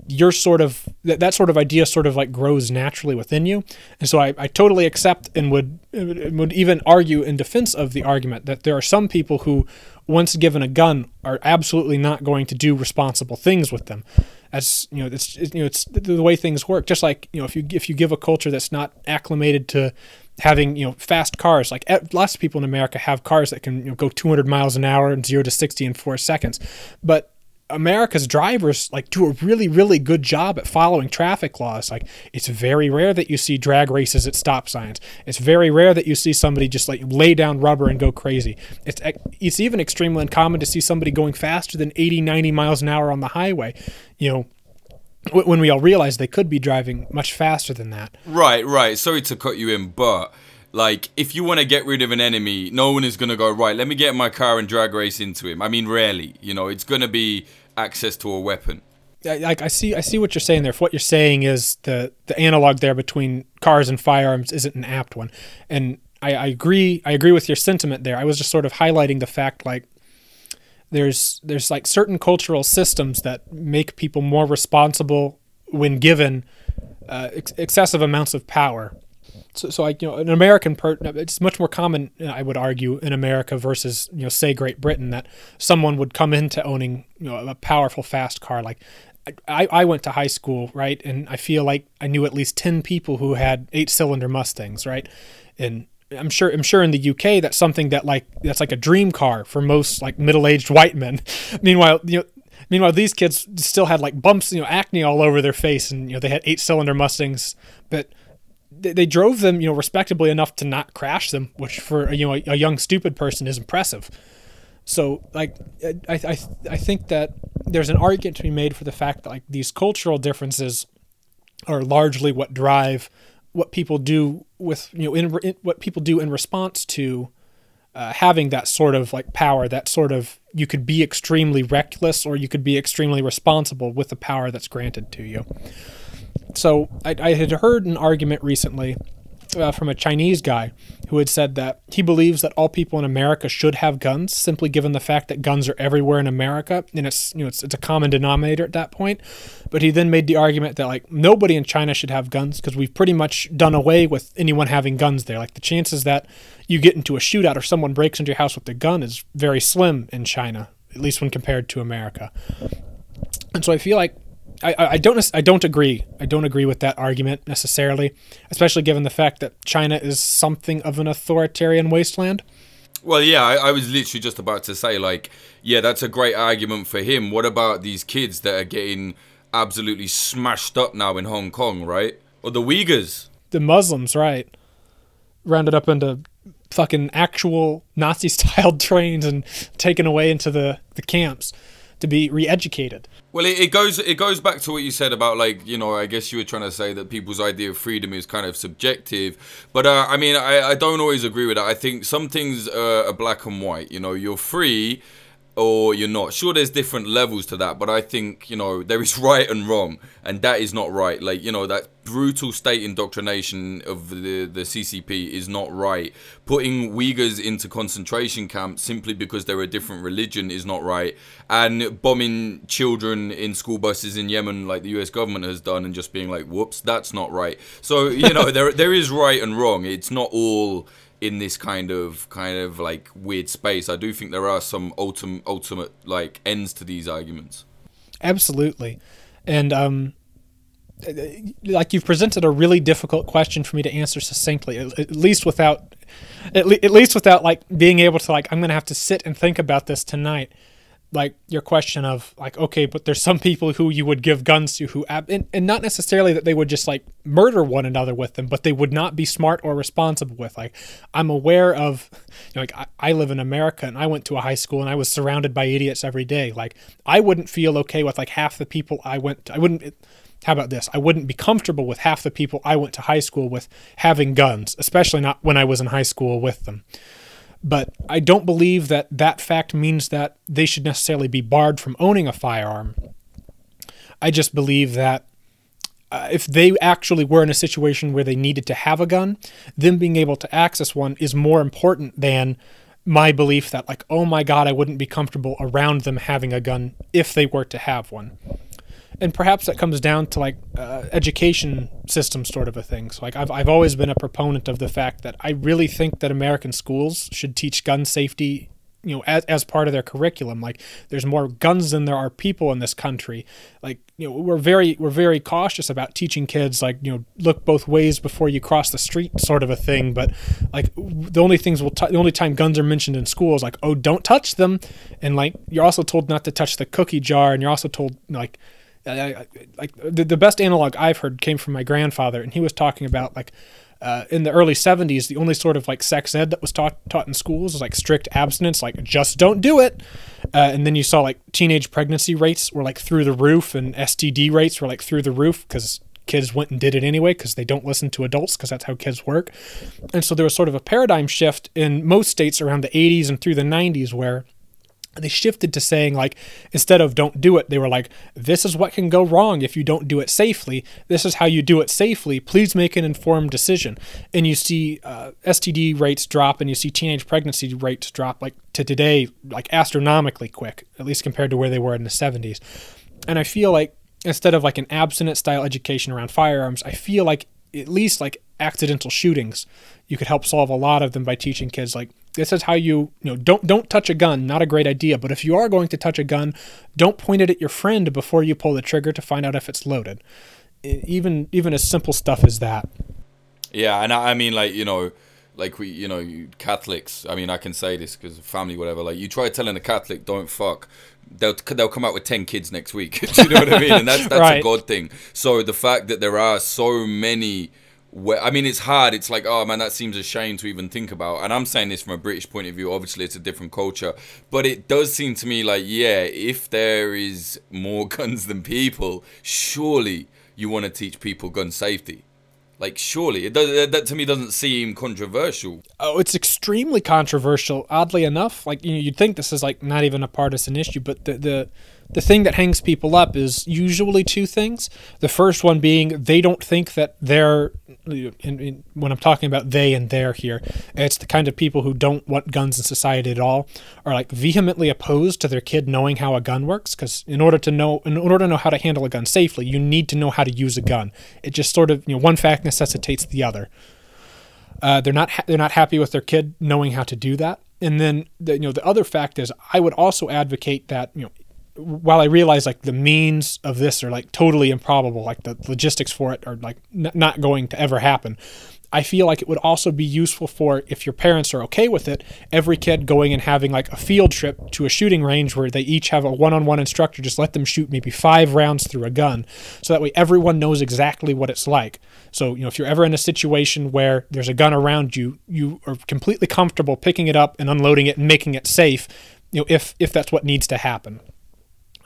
you're sort of that, that sort of idea sort of like grows naturally within you. And so I, I totally accept and would would even argue in defense of the argument that there are some people who, once given a gun, are absolutely not going to do responsible things with them. As you know, it's you know it's the way things work. Just like, you know, if you if you give a culture that's not acclimated to having, you know, fast cars, like lots of people in America have cars that can, you know, go two hundred miles an hour and zero to sixty in four seconds. But America's drivers like do a really, really good job at following traffic laws. Like, it's very rare that you see drag races at stop signs. It's very rare that you see somebody just like lay down rubber and go crazy. It's it's even extremely uncommon to see somebody going faster than eighty, ninety miles an hour on the highway, you know, when we all realize they could be driving much faster than that. Right, right. Sorry to cut you in, but like, if you want to get rid of an enemy, no one is going to go, right, let me get in my car and drag race into him. I mean, rarely, you know, it's going to be access to a weapon. Like, I see, I see what you're saying there. If what you're saying is the, the analog there between cars and firearms isn't an apt one. And I, I agree, I agree with your sentiment there. I was just sort of highlighting the fact, like, There's there's like certain cultural systems that make people more responsible when given uh, ex- excessive amounts of power. So, so like, you know, an American per- it's much more common, I would argue, in America versus, you know, say Great Britain, that someone would come into owning, you know, a powerful fast car. Like, I, I went to high school, right, and I feel like I knew at least ten people who had eight cylinder Mustangs, right, and I'm sure I'm sure in the U K that's something that like that's like a dream car for most like middle-aged white men. meanwhile, you know, meanwhile these kids still had like bumps, you know, acne all over their face, and you know, they had eight-cylinder Mustangs, but they, they drove them, you know, respectably enough to not crash them, which for, you know, a, a young stupid person is impressive. So like I I I think that there's an argument to be made for the fact that like these cultural differences are largely what drive what people do with, you know, in, in what people do in response to uh, having that sort of like power, that sort of, you could be extremely reckless or you could be extremely responsible with the power that's granted to you. So I, I had heard an argument recently uh, from a Chinese guy who had said that he believes that all people in America should have guns, simply given the fact that guns are everywhere in America, and it's, you know, it's, it's a common denominator at that point. But he then made the argument that like nobody in China should have guns because we've pretty much done away with anyone having guns there. Like, the chances that you get into a shootout or someone breaks into your house with a gun is very slim in China, at least when compared to America. And so I feel like I, I don't I don't agree. I don't agree with that argument necessarily, especially given the fact that China is something of an authoritarian wasteland. Well, yeah, I, I was literally just about to say, like, yeah, that's a great argument for him. What about these kids that are getting absolutely smashed up now in Hong Kong, right? Or the Uyghurs. The Muslims, right. Rounded up into fucking actual Nazi-style trains and taken away into the, the camps to be re-educated. Well, it, it goes it goes back to what you said about, like, you know, I guess you were trying to say that people's idea of freedom is kind of subjective. But, uh, I mean, I, I don't always agree with that. I think some things uh, are black and white. You know, you're free or you're not. Sure, there's different levels to that, but I think, you know, there is right and wrong, and that is not right. Like, you know, that brutal state indoctrination of the, the C C P is not right. Putting Uyghurs into concentration camps simply because they're a different religion is not right. And bombing children in school buses in Yemen like the U S government has done and just being like, whoops, that's not right. So, you know, there there is right and wrong. It's not all in this kind of kind of like weird space. I do think there are some ultimate ultimate like ends to these arguments. Absolutely. And um like, you've presented a really difficult question for me to answer succinctly, at, at least without at, le- at least without like being able to, like, I'm gonna have to sit and think about this tonight. Like your question of like, okay, but there's some people who you would give guns to who, ab- and, and not necessarily that they would just like murder one another with them, but they would not be smart or responsible with. Like, I'm aware of, you know, like I, I live in America and I went to a high school and I was surrounded by idiots every day. Like, I wouldn't feel okay with like half the people I went to, I wouldn't, it, how about this? I wouldn't be comfortable with half the people I went to high school with having guns, especially not when I was in high school with them. But I don't believe that that fact means that they should necessarily be barred from owning a firearm. I just believe that uh, if they actually were in a situation where they needed to have a gun, them being able to access one is more important than my belief that, like, oh my God, I wouldn't be comfortable around them having a gun if they were to have one. And perhaps that comes down to like uh, education system sort of a thing. So like I've I've always been a proponent of the fact that I really think that American schools should teach gun safety, you know, as as part of their curriculum. Like, there's more guns than there are people in this country. Like, you know, we're very we're very cautious about teaching kids, like, you know, look both ways before you cross the street sort of a thing. But like, the only things we'll t- the only time guns are mentioned in school is like, oh, don't touch them, and like you're also told not to touch the cookie jar, and you're also told, like, like the, the best analog I've heard came from my grandfather, and he was talking about like uh, in the early seventies, the only sort of like sex ed that was taught taught in schools was like strict abstinence, like just don't do it. Uh, and then you saw like teenage pregnancy rates were like through the roof, and S T D rates were like through the roof because kids went and did it anyway because they don't listen to adults, because that's how kids work. And so there was sort of a paradigm shift in most states around the eighties and through the nineties where they shifted to saying, like, instead of don't do it, they were like, this is what can go wrong if you don't do it safely. This is how you do it safely. Please make an informed decision. And you see uh, S T D rates drop, and you see teenage pregnancy rates drop, like, to today, like, astronomically quick, at least compared to where they were in the seventies. And I feel like instead of, like, an abstinence-style education around firearms, I feel like at least, like, accidental shootings, you could help solve a lot of them by teaching kids, like, this is how you, you know, don't don't touch a gun, not a great idea. But if you are going to touch a gun, don't point it at your friend before you pull the trigger to find out if it's loaded. Even even as simple stuff as that. Yeah, and I, I mean, like, you know, like we, you know, you Catholics, I mean, I can say this because of family, whatever, like, you try telling a Catholic don't fuck, they'll they'll come out with ten kids next week. Do you know what I mean? And that's, that's right. A God thing. So the fact that there are so many... I mean, it's hard. It's like, oh man, that seems a shame to even think about. And I'm saying this from a British point of view. Obviously, it's a different culture. But it does seem to me like, yeah, if there is more guns than people, surely you want to teach people gun safety. Like, surely. It does, that to me doesn't seem controversial. Oh, it's extremely controversial, oddly enough. Like, you know, you'd think this is like not even a partisan issue, but the the the thing that hangs people up is usually two things. The first one being they don't think that they're, in, in, when I'm talking about they and they're here, it's the kind of people who don't want guns in society at all, are like vehemently opposed to their kid knowing how a gun works, because in order to know in order to know how to handle a gun safely, you need to know how to use a gun. It just sort of, you know, one fact necessitates the other. Uh, they're not ha- they're not happy with their kid knowing how to do that. And then the, you know, the other fact is I would also advocate that, you know, while I realize like the means of this are like totally improbable, like the logistics for it are like n- not going to ever happen, I feel like it would also be useful for, if your parents are okay with it, every kid going and having like a field trip to a shooting range where they each have a one-on-one instructor, just let them shoot maybe five rounds through a gun. So that way everyone knows exactly what it's like. So, you know, if you're ever in a situation where there's a gun around you, you are completely comfortable picking it up and unloading it and making it safe, you know, if, if that's what needs to happen.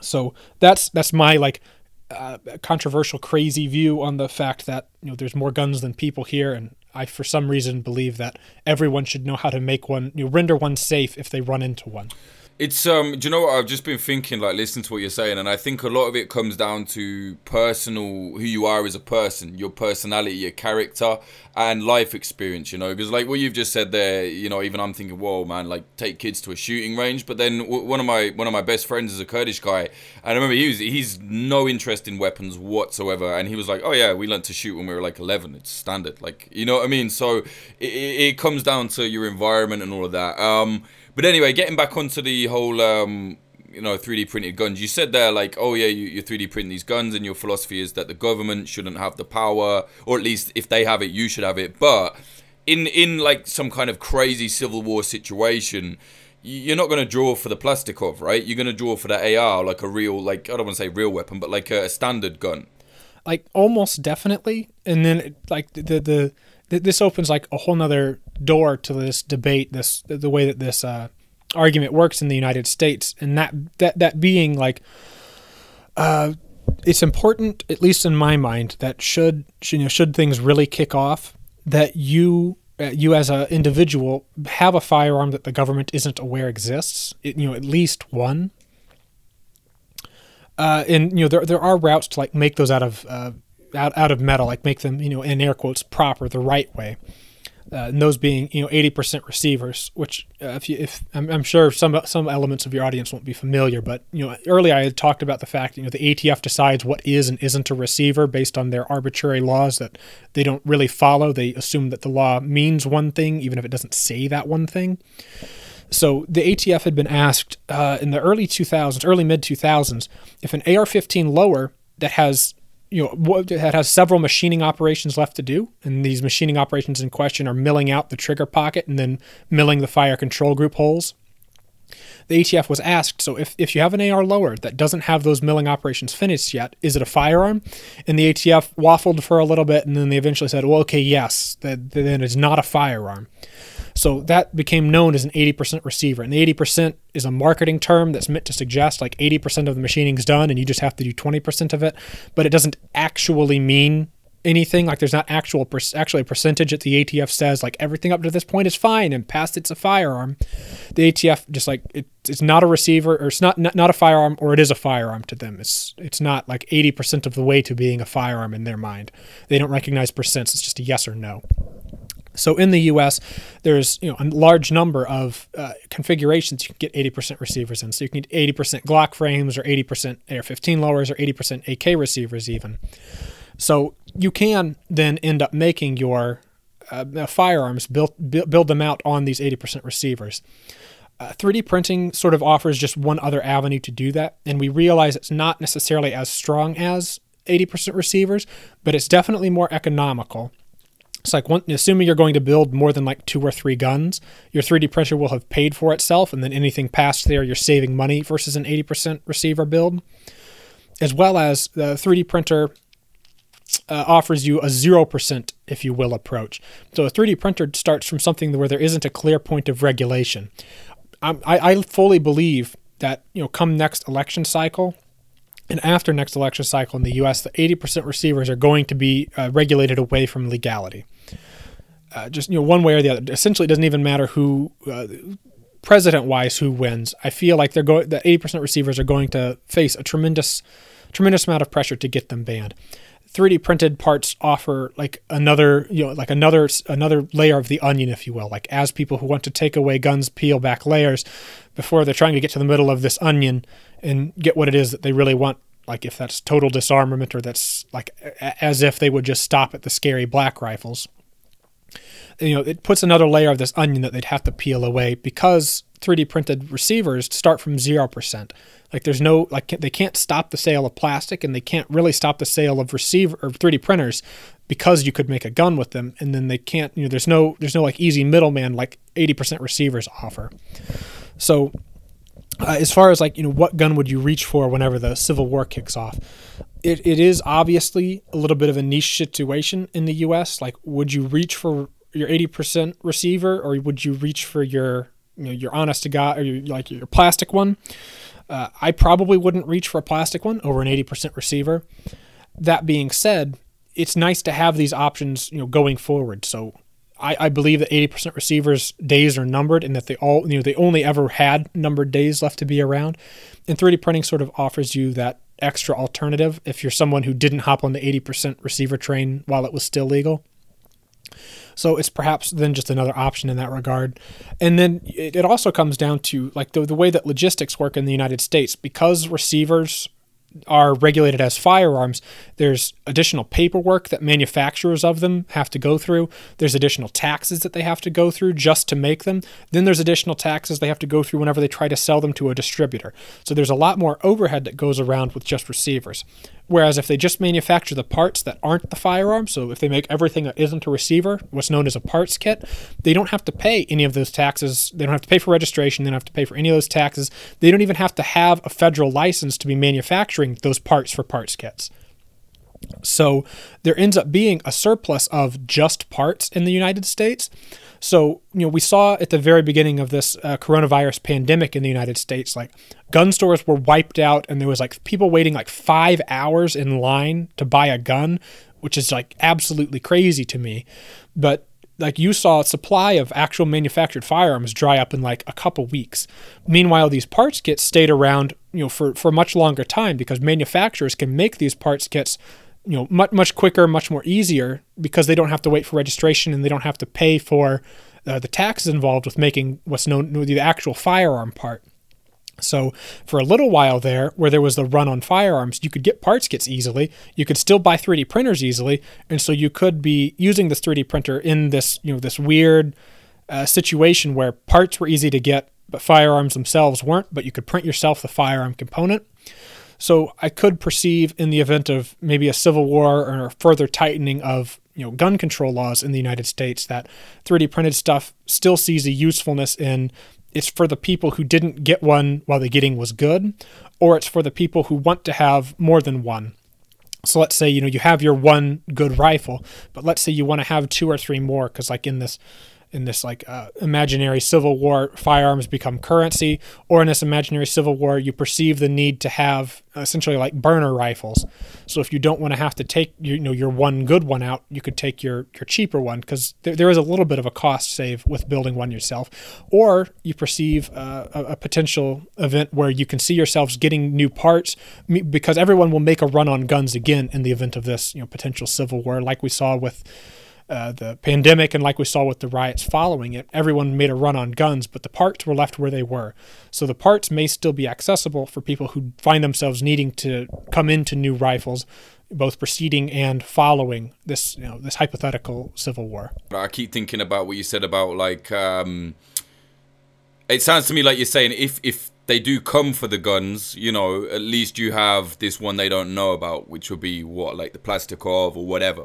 So that's that's my like uh, controversial, crazy view on the fact that, you know, there's more guns than people here, and I for some reason believe that everyone should know how to make one, you know, render one safe if they run into one. It's um. Do you know what? I've just been thinking, like, listening to what you're saying, and I think a lot of it comes down to personal, who you are as a person, your personality, your character, and life experience. You know, because like what you've just said there, you know, even I'm thinking, whoa, man, like take kids to a shooting range. But then w- one of my one of my best friends is a Kurdish guy, and I remember he was he's no interest in weapons whatsoever, and he was like, oh yeah, we learned to shoot when we were like eleven. It's standard, like, you know what I mean. So it, it comes down to your environment and all of that. Um. But anyway, getting back onto the whole, um, you know, three D printed guns. You said there, like, oh yeah, you, you three D print these guns, and your philosophy is that the government shouldn't have the power, or at least if they have it, you should have it. But in in like some kind of crazy civil war situation, you're not going to draw for the Plastikov, right? You're going to draw for the A R, like a real, like, I don't want to say real weapon, but like a standard gun. Like, almost definitely. And then, like, the the... this opens like a whole nother door to this debate, this the way that this uh, argument works in the United States, and that that that being like, uh, it's important, at least in my mind, that should you know should things really kick off, that you uh, you as an individual have a firearm that the government isn't aware exists, it, you know, at least one. Uh, and you know there there are routes to like make those out of. Uh, out out of metal, like make them, you know, in air quotes, proper, the right way. Uh, and those being, you know, eighty percent receivers, which uh, if you, if I'm, I'm sure some, some elements of your audience won't be familiar, but, you know, earlier I had talked about the fact, you know, the A T F decides what is and isn't a receiver based on their arbitrary laws that they don't really follow. They assume that the law means one thing, even if it doesn't say that one thing. So the A T F had been asked uh, in the early two thousands, early mid two thousands, if an A R fifteen lower that has you know, it has several machining operations left to do, and these machining operations in question are milling out the trigger pocket and then milling the fire control group holes. The A T F was asked, so if, if you have an A R lower that doesn't have those milling operations finished yet, is it a firearm? And the A T F waffled for a little bit, and then they eventually said, well, okay, yes, that, then it's not a firearm. So that became known as an eighty percent receiver. And the eighty percent is a marketing term that's meant to suggest like eighty percent of the machining's done and you just have to do twenty percent of it, but it doesn't actually mean anything. Like there's not actual per- actually a percentage that the A T F says like everything up to this point is fine and past it's a firearm. The A T F just like it, it's not a receiver or it's not, not not a firearm, or it is a firearm to them. It's it's not like eighty percent of the way to being a firearm in their mind. They don't recognize percents. It's just a yes or no. So in the U S, there's you know a large number of uh, configurations you can get eighty percent receivers in. So you can get eighty percent Glock frames or eighty percent A R fifteen lowers or eighty percent A K receivers even. So you can then end up making your uh, firearms, build, build them out on these eighty percent receivers. Uh, three D printing sort of offers just one other avenue to do that. And we realize it's not necessarily as strong as eighty percent receivers, but it's definitely more economical. It's like one, assuming you're going to build more than like two or three guns, your three D printer will have paid for itself, and then anything past there, you're saving money versus an eighty percent receiver build. As well as the three D printer uh, offers you a zero percent, if you will, approach. So a three D printer starts from something where there isn't a clear point of regulation. Um, I, I fully believe that, you know, come next election cycle, and after next election cycle in the U S, the eighty percent receivers are going to be uh, regulated away from legality. Uh, just, you know, one way or the other. Essentially, it doesn't even matter who, uh, president-wise, who wins. I feel like they're going, the eighty percent receivers are going to face a tremendous, tremendous amount of pressure to get them banned. three D printed parts offer like another, you know, like another, another layer of the onion, if you will. Like as people who want to take away guns peel back layers before they're trying to get to the middle of this onion and get what it is that they really want. Like if that's total disarmament, or that's like as if they would just stop at the scary black rifles. You know, it puts another layer of this onion that they'd have to peel away, because three D printed receivers start from zero percent. Like there's no, like they can't stop the sale of plastic, and they can't really stop the sale of receiver or three D printers, because you could make a gun with them. And then they can't, you know, there's no, there's no like easy middleman, like eighty percent receivers offer. So uh, as far as like, you know, what gun would you reach for whenever the Civil War kicks off? It it is obviously a little bit of a niche situation in the U S. Like, would you reach for your eighty percent receiver, or would you reach for your, you know, your honest to God, or your, like your plastic one? Uh, I probably wouldn't reach for a plastic one over an eighty percent receiver. That being said, it's nice to have these options, you know, going forward. So I, I believe that eighty percent receivers' days are numbered, and that they all, you know, they only ever had numbered days left to be around. And three D printing sort of offers you that extra alternative if you're someone who didn't hop on the eighty percent receiver train while it was still legal. So it's perhaps then just another option in that regard. And then it, it also comes down to like the, the way that logistics work in the United States, because receivers are regulated as firearms. There's additional paperwork that manufacturers of them have to go through. There's additional taxes that they have to go through just to make them. Then there's additional taxes they have to go through whenever they try to sell them to a distributor. So there's a lot more overhead that goes around with just receivers. Whereas if they just manufacture the parts that aren't the firearm, so if they make everything that isn't a receiver, what's known as a parts kit, they don't have to pay any of those taxes. They don't have to pay for registration. They don't have to pay for any of those taxes. They don't even have to have a federal license to be manufacturing those parts for parts kits. So there ends up being a surplus of just parts in the United States. So, you know, we saw at the very beginning of this uh, coronavirus pandemic in the United States, like gun stores were wiped out, and there was like people waiting like five hours in line to buy a gun, which is like absolutely crazy to me. But like you saw a supply of actual manufactured firearms dry up in like a couple weeks. Meanwhile, these parts kits stayed around, you know, for, for a much longer time, because manufacturers can make these parts kits, you know, much, much quicker, much more easier, because they don't have to wait for registration, and they don't have to pay for uh, the taxes involved with making what's known as the actual firearm part. So for a little while there, where there was the run on firearms, you could get parts kits easily. You could still buy three D printers easily. And so you could be using this three D printer in this, you know, this weird uh, situation where parts were easy to get, but firearms themselves weren't, but you could print yourself the firearm component. So I could perceive, in the event of maybe a civil war or a further tightening of, you know, gun control laws in the United States, that three D printed stuff still sees a usefulness in it's for the people who didn't get one while the getting was good, or it's for the people who want to have more than one. So let's say, you know, you have your one good rifle, but let's say you want to have two or three more, because like in this in this like uh, imaginary civil war, firearms become currency, or in this imaginary civil war, you perceive the need to have essentially like burner rifles. So if you don't want to have to take, you know, your one good one out, you could take your, your cheaper one, because there, there is a little bit of a cost save with building one yourself. Or you perceive uh, a, a potential event where you can see yourselves getting new parts, because everyone will make a run on guns again in the event of this, you know, potential civil war, like we saw with Uh, the pandemic, and like we saw with the riots following it. Everyone made a run on guns, but the parts were left where they were. So the parts may still be accessible for people who find themselves needing to come into new rifles, both preceding and following this, you know, this hypothetical civil war. I keep thinking about what you said about like, um, it sounds to me like you're saying if, if they do come for the guns, you know, at least you have this one they don't know about, which would be what, like the Plastikov or whatever.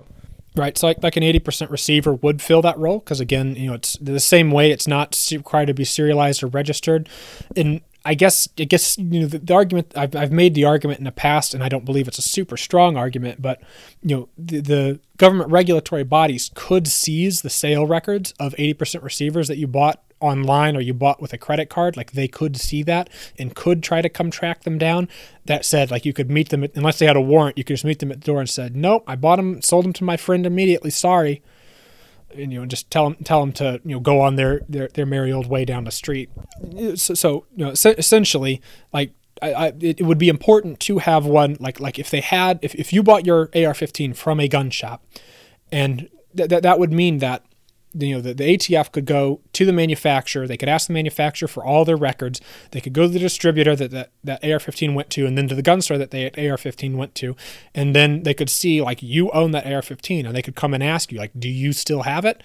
Right, so like, like an eighty percent receiver would fill that role, because again, you know, it's the same way. It's not required to be serialized or registered. And I guess, I guess you know, the, the argument I've I've made the argument in the past, and I don't believe it's a super strong argument, but you know, the, the government regulatory bodies could seize the sale records of eighty percent receivers that you bought online or you bought with a credit card. Like they could see that and could try to come track them down. That said, like you could meet them at, unless they had a warrant, you could just meet them at the door and said, nope, I bought them, sold them to my friend immediately, sorry. And, you know, just tell them, tell them to, you know, go on their, their, their merry old way down the street. So, so you know, essentially like I, I, it would be important to have one, like, like if they had, if, if you bought your A R fifteen from a gun shop, and th- th- that would mean that, you know, the, the A T F could go to the manufacturer. They could ask the manufacturer for all their records. They could go to the distributor that that, that A R fifteen went to, and then to the gun store that the A R fifteen went to. And then they could see, like, you own that A R fifteen, and they could come and ask you, like, do you still have it?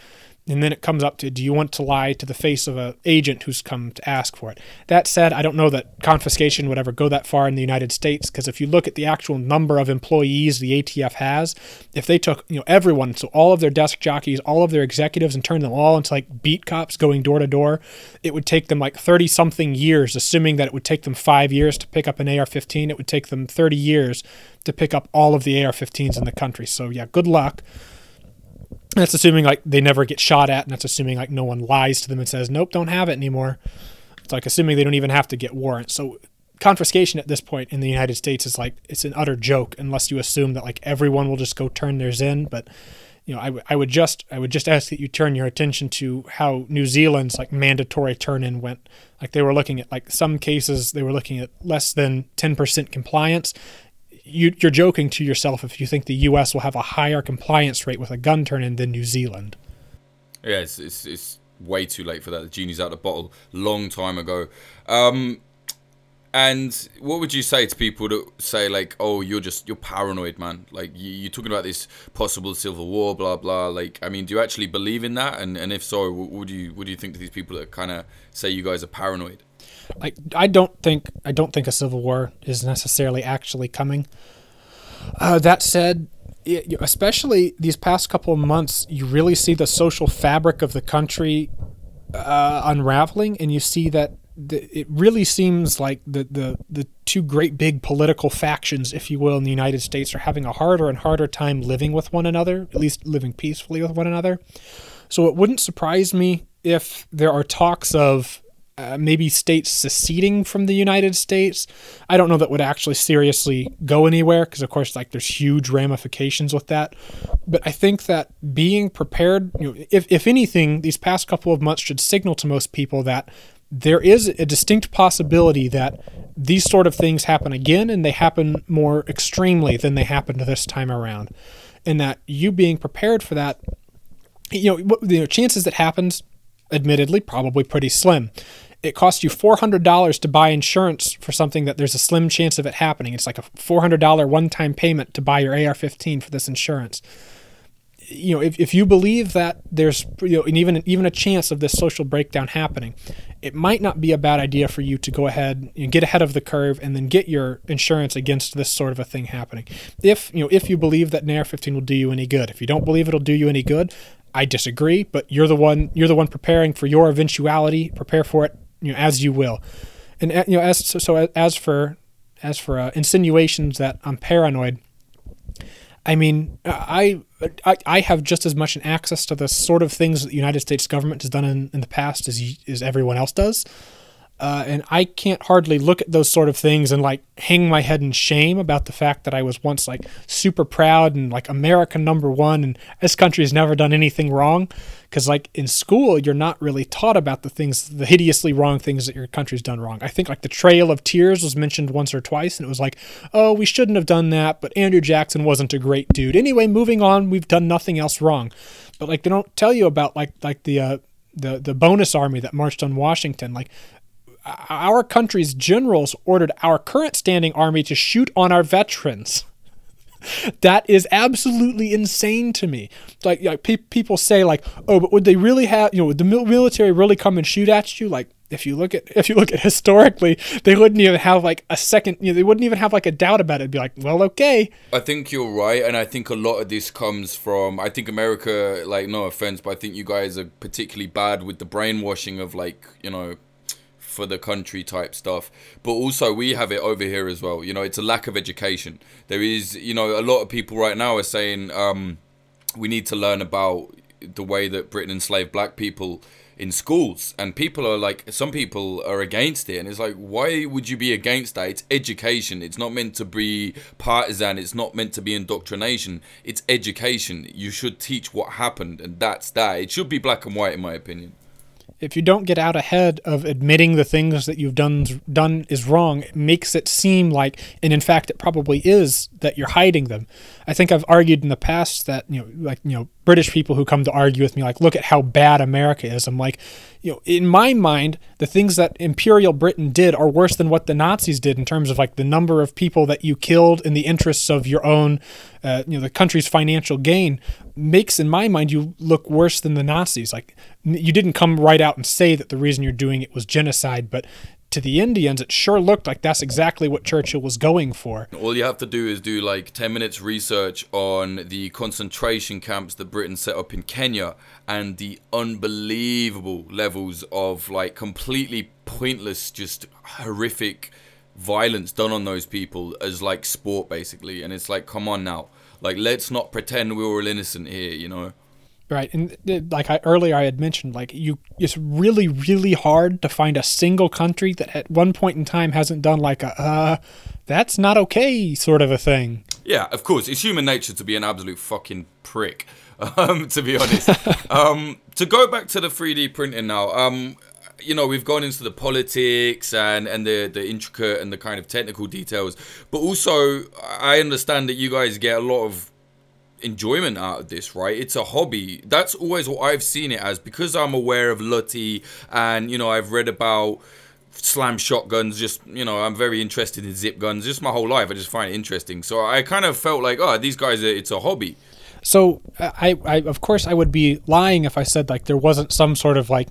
And then it comes up to, do you want to lie to the face of an agent who's come to ask for it? That said, I don't know that confiscation would ever go that far in the United States, because if you look at the actual number of employees the A T F has, if they took, you know, everyone, so all of their desk jockeys, all of their executives, and turned them all into like beat cops going door to door, it would take them like thirty-something years, assuming that it would take them five years to pick up an A R fifteen. It would take them thirty years to pick up all of the A R fifteens in the country. So yeah, good luck. That's assuming like they never get shot at, and that's assuming like no one lies to them and says, nope, don't have it anymore. It's like assuming they don't even have to get warrants. So confiscation at this point in the United States is like, it's an utter joke, unless you assume that like everyone will just go turn theirs in. But you know, I, w- I would just I would just ask that you turn your attention to how New Zealand's like mandatory turn-in went. Like they were looking at like some cases they were looking at less than ten percent compliance. You, you're joking to yourself if you think the U S will have a higher compliance rate with a gun turn-in than New Zealand. Yeah, it's it's, it's way too late for that. The genie's out of the bottle long time ago. Um, and what would you say to people that say like, oh, you're just, you're paranoid, man. Like you, you're talking about this possible civil war, blah, blah. Like, I mean, do you actually believe in that? And and if so, what, what do you, what do you think to these people that kind of say you guys are paranoid? Like, I don't think, I don't think a civil war is necessarily actually coming. Uh, that said, it, especially these past couple of months, you really see the social fabric of the country uh, unraveling. And you see that, it really seems like the, the, the two great big political factions, if you will, in the United States are having a harder and harder time living with one another, at least living peacefully with one another. So it wouldn't surprise me if there are talks of uh, maybe states seceding from the United States. I don't know that would actually seriously go anywhere because, of course, like there's huge ramifications with that. But I think that being prepared, you know, if, if anything, these past couple of months should signal to most people that there is a distinct possibility that these sort of things happen again, and they happen more extremely than they happened this time around. And that you being prepared for that, you know, the chances that happens, admittedly, probably pretty slim. It costs you four hundred dollars to buy insurance for something that there's a slim chance of it happening. It's like a four hundred dollars one-time payment to buy your A R fifteen for this insurance. You know, if, if you believe that there's, you know, and even even a chance of this social breakdown happening, it might not be a bad idea for you to go ahead and get ahead of the curve and then get your insurance against this sort of a thing happening. If, you know, if you believe that an A R fifteen will do you any good, if you don't believe it'll do you any good, I disagree. But you're the one you're the one preparing for your eventuality. Prepare for it, you know, as you will. And you know, as so, so as for as for uh, insinuations that I'm paranoid. I mean, I, I I have just as much an access to the sort of things that the United States government has done in, in the past as as everyone else does, uh, and I can't hardly look at those sort of things and like hang my head in shame about the fact that I was once like super proud and like America number one, and this country has never done anything wrong, because like in school you're not really taught about the things, the hideously wrong things that your country's done wrong. I think like the Trail of Tears was mentioned once or twice, and it was like, oh, we shouldn't have done that, but Andrew Jackson wasn't a great dude. Anyway, moving on, we've done nothing else wrong. But like they don't tell you about like like the uh, the the bonus army that marched on Washington. Like our country's generals ordered our current standing army to shoot on our veterans. That is absolutely insane to me. Like, like pe- people say, like, oh, but would they really have? You know, would the military really come and shoot at you? Like, if you look at if you look at historically, they wouldn't even have like a second. You know, they wouldn't even have like a doubt about it. It'd be like, well, okay. I think you're right, and I think a lot of this comes from. I think America, like, no offense, but I think you guys are particularly bad with the brainwashing of like, you know, for the country type stuff. But also we have it over here as well, you know. It's a lack of education. There is, you know, a lot of people right now are saying um we need to learn about the way that Britain enslaved black people in schools, and people are like, some people are against it, and it's like, why would you be against that? It's education. It's not meant to be partisan. It's not meant to be indoctrination. It's education. You should teach what happened, and that's that. It should be black and white, in my opinion. If you don't get out ahead of admitting the things that you've done done is wrong, it makes it seem like, and in fact it probably is, that you're hiding them. I think I've argued in the past that, you know, like, you know, British people who come to argue with me, like, look at how bad America is. I'm like, you know, in my mind, the things that Imperial Britain did are worse than what the Nazis did in terms of like the number of people that you killed in the interests of your own, uh, you know, the country's financial gain. Makes, in my mind, you look worse than the Nazis. Like, you didn't come right out and say that the reason you're doing it was genocide, but to the Indians, it sure looked like that's exactly what Churchill was going for. All you have to do is do like ten minutes research on the concentration camps that Britain set up in Kenya, and the unbelievable levels of like completely pointless, just horrific violence done on those people as like sport, basically. And it's like, come on now. Like, let's not pretend we're all innocent here, you know? Right. And like I earlier I had mentioned, like, you, it's really, really hard to find a single country that at one point in time hasn't done like a, uh, that's not okay sort of a thing. Yeah, of course. It's human nature to be an absolute fucking prick, um, to be honest. um, to go back to the three D printing now, um, you know, we've gone into the politics and, and the, the intricate and the kind of technical details. But also, I understand that you guys get a lot of enjoyment out of this, right? It's a hobby. That's always what I've seen it as, because I'm aware of L U T I and, you know, I've read about slam shotguns. Just, you know, I'm very interested in zip guns. Just my whole life, I just find it interesting. So I kind of felt like, oh, these guys, it's a hobby. So I, I of course, I would be lying if I said like there wasn't some sort of like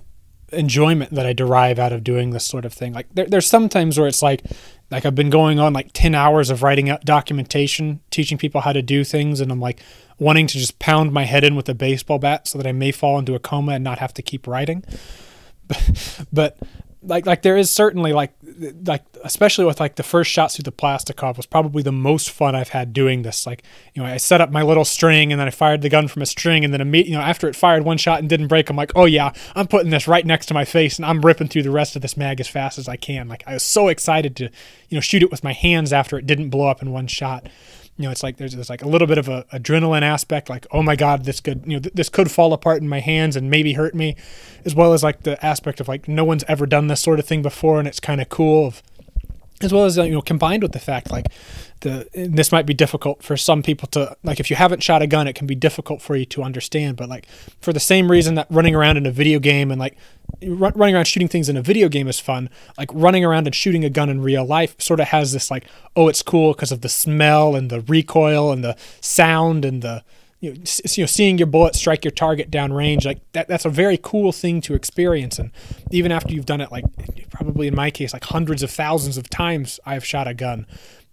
enjoyment that I derive out of doing this sort of thing. Like there, there's sometimes where it's like, like I've been going on like ten hours of writing out documentation, teaching people how to do things. And I'm like wanting to just pound my head in with a baseball bat so that I may fall into a coma and not have to keep writing. But like, like there is certainly like, like, especially with like the first shots through the Plastikov was probably the most fun I've had doing this. Like, you know, I set up my little string and then I fired the gun from a string, and then immediately, you know, after it fired one shot and didn't break, I'm like, oh yeah, I'm putting this right next to my face and I'm ripping through the rest of this mag as fast as I can. Like I was so excited to, you know, shoot it with my hands after it didn't blow up in one shot. You know, it's like there's, there's like a little bit of a adrenaline aspect, like, oh my God, this could, you know, th- this could fall apart in my hands and maybe hurt me, as well as like the aspect of like no one's ever done this sort of thing before and it's kind of cool, of, as well as, you know, combined with the fact like the, and this might be difficult for some people to, like if you haven't shot a gun, it can be difficult for you to understand, but like for the same reason that running around in a video game and like r- running around shooting things in a video game is fun, like running around and shooting a gun in real life sort of has this like, oh, it's cool because of the smell and the recoil and the sound and the, you know, you know, seeing your bullet strike your target downrange, like that, that's a very cool thing to experience. And even after you've done it, like probably in my case, like hundreds of thousands of times I've shot a gun,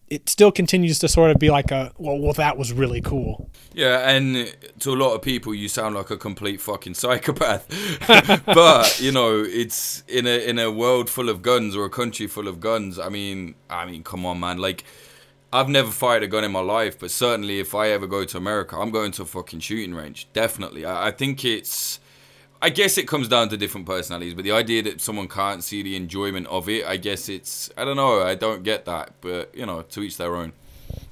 it still continues to sort of be like a, well, well, that was really cool. Yeah, and to a lot of people, you sound like a complete fucking psychopath. But you know, it's in a in a world full of guns or a country full of guns. I mean, I mean, come on, man, like. I've never fired a gun in my life, but certainly if I ever go to America, I'm going to a fucking shooting range. Definitely. I, I think it's, I guess it comes down to different personalities, but the idea that someone can't see the enjoyment of it, I guess it's, I don't know. I don't get that, but you know, to each their own.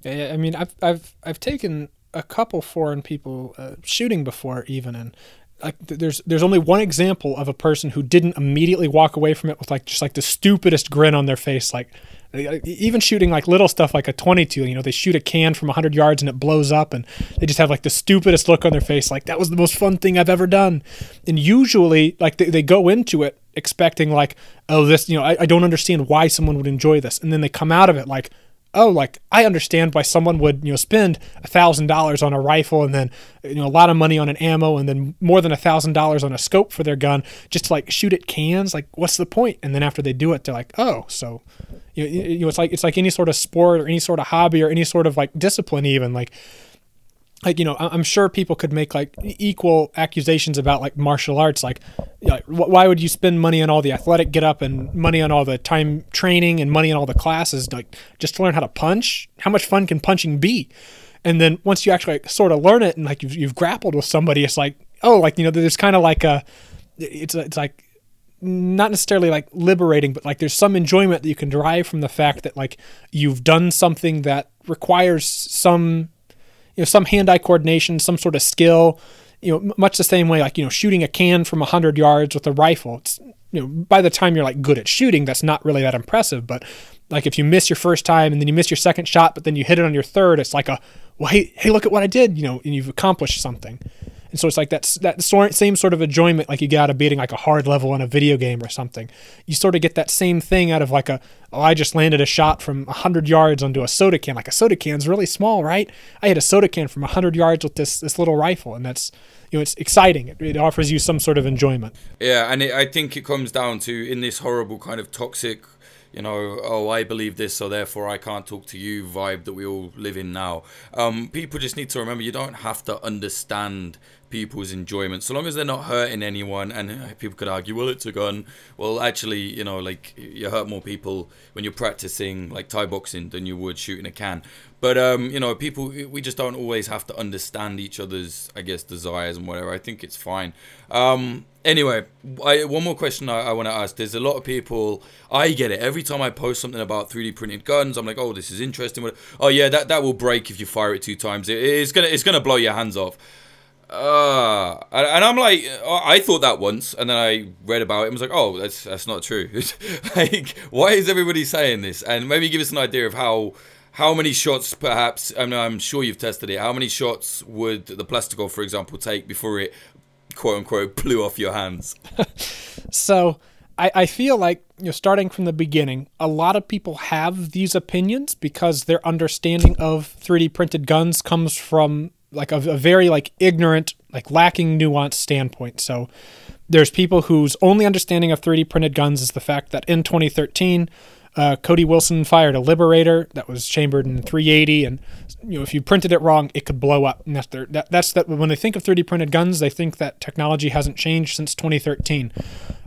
Yeah, I mean, I've, I've, I've taken a couple foreign people uh, shooting before even, and like there's there's only one example of a person who didn't immediately walk away from it with like just like the stupidest grin on their face. Like even shooting like little stuff like a twenty-two, you know, they shoot a can from one hundred yards and it blows up and they just have like the stupidest look on their face, like that was the most fun thing I've ever done. And usually like they, they go into it expecting like, oh, this, you know, I, I don't understand why someone would enjoy this, and then they come out of it like, oh, like I understand why someone would, you know, spend a thousand dollars on a rifle and then, you know, a lot of money on an ammo and then more than a thousand dollars on a scope for their gun just to like shoot at cans. Like, what's the point? And then after they do it, they're like, oh, so, you, you know, it's like it's like any sort of sport or any sort of hobby or any sort of like discipline, even like. Like, you know, I'm sure people could make like equal accusations about like martial arts. Like, like, why would you spend money on all the athletic get up and money on all the time training and money on all the classes, like just to learn how to punch? How much fun can punching be? And then once you actually like, sort of learn it and like you've, you've grappled with somebody, it's like, oh, like, you know, there's kind of like a, it's it's like not necessarily like liberating, but like there's some enjoyment that you can derive from the fact that like you've done something that requires some, you know, some hand-eye coordination, some sort of skill, you know, much the same way, like, you know, shooting a can from one hundred yards with a rifle, it's, you know, by the time you're like good at shooting, that's not really that impressive. But like if you miss your first time and then you miss your second shot, but then you hit it on your third, it's like a, well, hey, hey, look at what I did, you know, and you've accomplished something. And so it's like that's that sort, same sort of enjoyment like you get out of beating like a hard level in a video game or something. You sort of get that same thing out of like a, oh, I just landed a shot from one hundred yards onto a soda can. Like a soda can's really small, right? I hit a soda can from one hundred yards with this this little rifle, and that's, you know, it's exciting. It, it offers you some sort of enjoyment. Yeah, and it, I think it comes down to, in this horrible kind of toxic, you know, oh, I believe this, so therefore I can't talk to you vibe that we all live in now. Um, people just need to remember you don't have to understand people's enjoyment. So long as they're not hurting anyone, and people could argue, well, it's a gun. Well, actually, you know, like, you hurt more people when you're practicing, like, Thai boxing than you would shooting a can. But, um, you know, people, we just don't always have to understand each other's, I guess, desires and whatever. I think it's fine. Um, Anyway, I, one more question I, I want to ask. There's a lot of people, I get it. Every time I post something about three D printed guns, I'm like, oh, this is interesting. Oh, yeah, that, that will break if you fire it two times. It, it's gonna it's gonna blow your hands off. Uh, and, and I'm like, oh, I thought that once, and then I read about it and was like, oh, that's that's not true. Like, why is everybody saying this? And maybe give us an idea of how... How many shots, perhaps, I mean, I'm sure you've tested it, how many shots would the Plastikov, for example, take before it, quote-unquote, blew off your hands? So, I, I feel like, you know, starting from the beginning, a lot of people have these opinions because their understanding of three D printed guns comes from, like, a, a very, like, ignorant, like, lacking nuance standpoint. So, there's people whose only understanding of three D printed guns is the fact that in twenty thirteen... Uh, Cody Wilson fired a Liberator that was chambered in three eighty, and you know if you printed it wrong, it could blow up. And that's their, that, that's that. When they think of three D printed guns, they think that technology hasn't changed since twenty thirteen.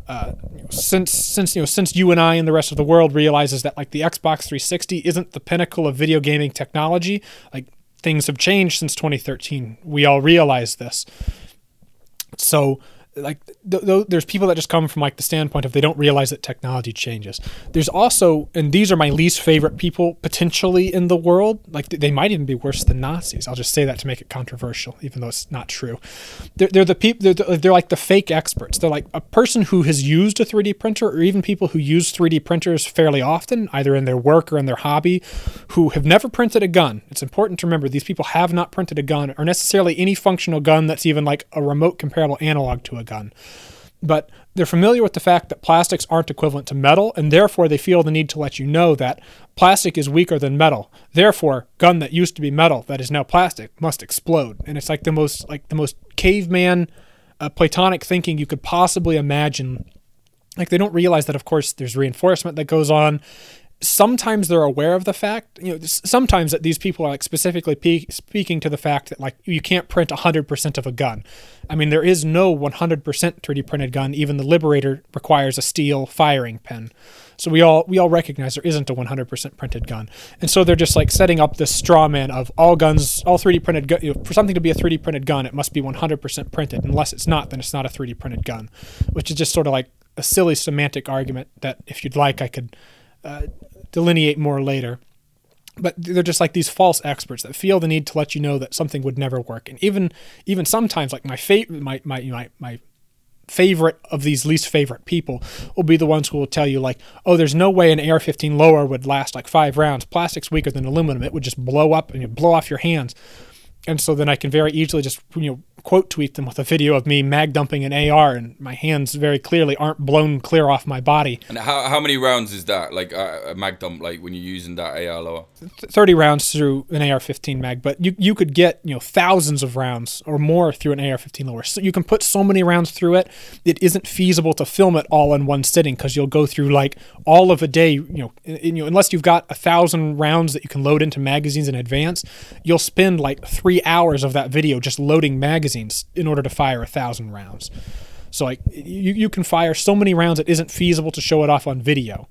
Uh, you know, since since you know since you and I and the rest of the world realizes that like the Xbox three sixty isn't the pinnacle of video gaming technology, like things have changed since twenty thirteen. We all realize this. So. Like th- th- there's people that just come from like the standpoint of they don't realize that technology changes. There's also, and these are my least favorite people potentially in the world. Like th- they might even be worse than Nazis. I'll just say that to make it controversial, even though it's not true. They're, they're the people. They're, the, they're like the fake experts. They're like a person who has used a three D printer, or even people who use three D printers fairly often, either in their work or in their hobby, who have never printed a gun. It's important to remember these people have not printed a gun or necessarily any functional gun that's even like a remote comparable analog to a gun, but they're familiar with the fact that plastics aren't equivalent to metal, and therefore they feel the need to let you know that plastic is weaker than metal, therefore gun that used to be metal that is now plastic must explode. And it's like the most like the most caveman uh, platonic thinking you could possibly imagine. Like they don't realize that of course there's reinforcement that goes on. Sometimes they're aware of the fact, you know, sometimes that these people are like specifically pe- speaking to the fact that like you can't print one hundred percent of a gun. I mean, there is no one hundred percent three D printed gun. Even the Liberator requires a steel firing pin. So we all we all recognize there isn't a one hundred percent printed gun. And so they're just like setting up this straw man of all guns, all three D printed gun, you know, for something to be a three D printed gun, it must be one hundred percent printed. Unless it's not, then it's not a three D printed gun, which is just sort of like a silly semantic argument that if you'd like, I could... Uh, delineate more later. But they're just like these false experts that feel the need to let you know that something would never work. And even even sometimes like my favorite my my, my my favorite of these least favorite people will be the ones who will tell you like, oh, there's no way an A R fifteen lower would last like five rounds. Plastic's weaker than aluminum. It would just blow up and you blow off your hands. And so then I can very easily just, you know, quote tweet them with a video of me mag dumping an A R, and my hands very clearly aren't blown clear off my body. And how how many rounds is that? Like a mag dump, like when you're using that A R lower? thirty rounds through an A R fifteen mag, but you you could get, you know, thousands of rounds or more through an A R fifteen lower. So you can put so many rounds through it, it isn't feasible to film it all in one sitting because you'll go through like all of a day, you know, in, in, you know, unless you've got a thousand rounds that you can load into magazines in advance, you'll spend like three hours of that video just loading magazines in order to fire a thousand rounds. So like you, you can fire so many rounds it isn't feasible to show it off on video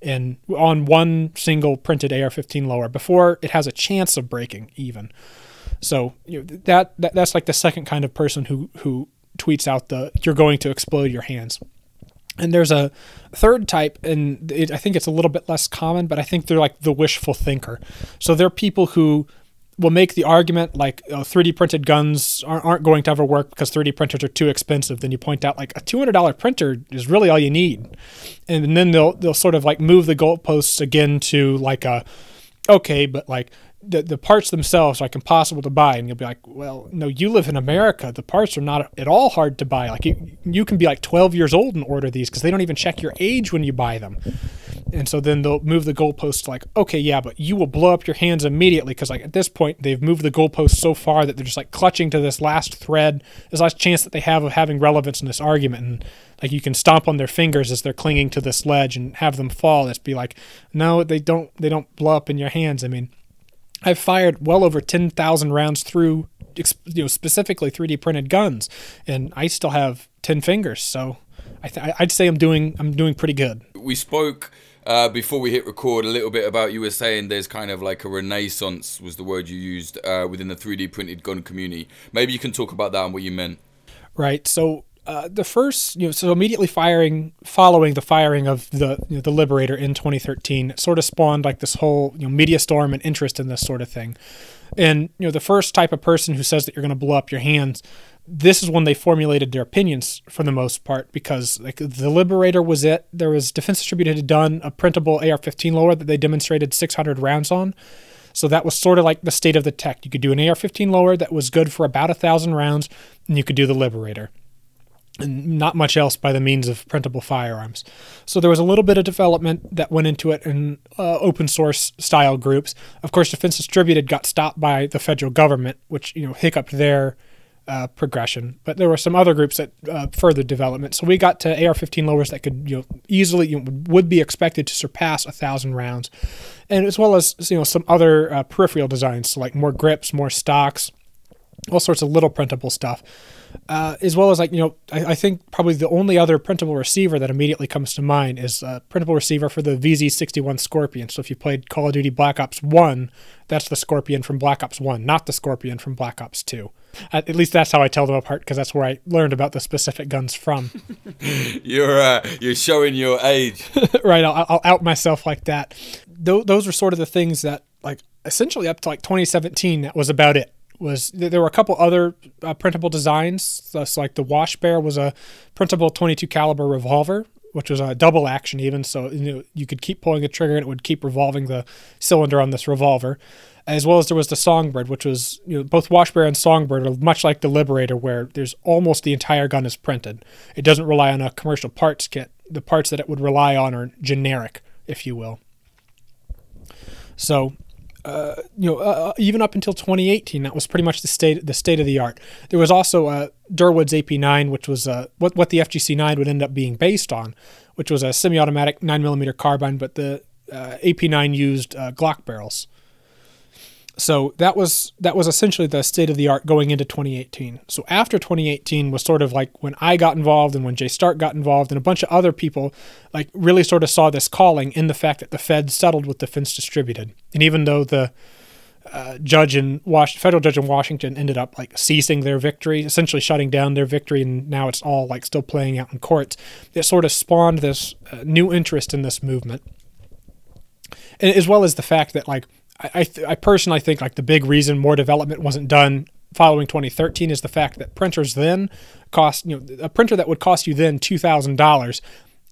and on one single printed A R fifteen lower before it has a chance of breaking even. So you know, that, that that's like the second kind of person who who tweets out the you're going to explode your hands. And there's a third type, and it, I think it's a little bit less common, but I think they're like the wishful thinker. So they're people who will make the argument like oh, three D printed guns aren't, aren't going to ever work because three D printers are too expensive. Then you point out like a two hundred dollars printer is really all you need. And then they'll they'll sort of like move the goalposts again to like a, okay, but like the, the parts themselves are like impossible to buy. And you'll be like, well, no, you live in America. The parts are not at all hard to buy. Like you, you can be like twelve years old and order these because they don't even check your age when you buy them. And so then they'll move the goalposts like, okay, yeah, but you will blow up your hands immediately because like at this point they've moved the goalposts so far that they're just like clutching to this last thread, this last chance that they have of having relevance in this argument. And like you can stomp on their fingers as they're clinging to this ledge and have them fall. It's be like, no, they don't, they don't blow up in your hands. I mean, I've fired well over ten thousand rounds through, you know, specifically three D printed guns, and I still have ten fingers. So I th- I'd say I'm doing, I'm doing pretty good. We spoke. Uh, before we hit record, a little bit about you were saying there's kind of like a renaissance was the word you used uh, within the three D printed gun community. Maybe you can talk about that and what you meant. Right. So Uh, the first, you know, so immediately firing, following the firing of the you know, the Liberator in twenty thirteen, it sort of spawned like this whole you know, media storm and interest in this sort of thing. And you know, the first type of person who says that you're going to blow up your hands, this is when they formulated their opinions for the most part, because like the Liberator was it. There was Defense Distributed had done a printable A R fifteen lower that they demonstrated six hundred rounds on. So that was sort of like the state of the tech. You could do an A R fifteen lower that was good for about a thousand rounds, and you could do the Liberator. And not much else by the means of printable firearms. So there was a little bit of development that went into it in uh, open source style groups. Of course, Defense Distributed got stopped by the federal government, which you know hiccuped their uh, progression. But there were some other groups that uh, furthered development. So we got to A R fifteen lowers that could you know, easily you know, would be expected to surpass a thousand rounds, and as well as you know some other uh, peripheral designs, so like more grips, more stocks, all sorts of little printable stuff. Uh, as well as like, you know, I, I think probably the only other printable receiver that immediately comes to mind is a printable receiver for the V Z sixty-one Scorpion. So if you played Call of Duty Black Ops one, that's the Scorpion from Black Ops one, not the Scorpion from Black Ops two. At, at least that's how I tell them apart, because that's where I learned about the specific guns from. You're uh, you're showing your age. Right, I'll, I'll out myself like that. Th- those were sort of the things that, like, essentially up to like twenty seventeen, that was about it. Was there were a couple other uh, printable designs. That's like the Wash Bear was a printable twenty-two caliber revolver, which was a double action even, so you know, you could keep pulling the trigger and it would keep revolving the cylinder on this revolver. As well as there was the Songbird, which was you know, both Wash Bear and Songbird are much like the Liberator, where there's almost the entire gun is printed. It doesn't rely on a commercial parts kit. The parts that it would rely on are generic, if you will. So. Uh, you know, uh, even up until twenty eighteen, that was pretty much the state the state of the art. There was also uh, Durwood's A P nine, which was uh, what what the F G C nine would end up being based on, which was a semi-automatic nine millimeter carbine, but the uh, A P nine used uh, Glock barrels. So that was that was essentially the state of the art going into twenty eighteen. So after twenty eighteen was sort of like when I got involved and when Jay Stark got involved and a bunch of other people like really sort of saw this calling in the fact that the Fed settled with Defense Distributed. And even though the uh, judge in Was- federal judge in Washington ended up like ceasing their victory, essentially shutting down their victory, and now it's all like still playing out in courts, it sort of spawned this uh, new interest in this movement. And as well as the fact that like I, th- I personally think like the big reason more development wasn't done following twenty thirteen is the fact that printers then cost, you know, a printer that would cost you then two thousand dollars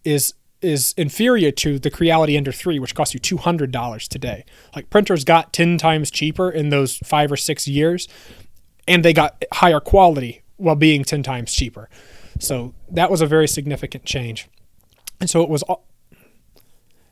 is is inferior to the Creality Ender three, which costs you two hundred dollars today. Like printers got ten times cheaper in those five or six years, and they got higher quality while being ten times cheaper. So that was a very significant change. And so it was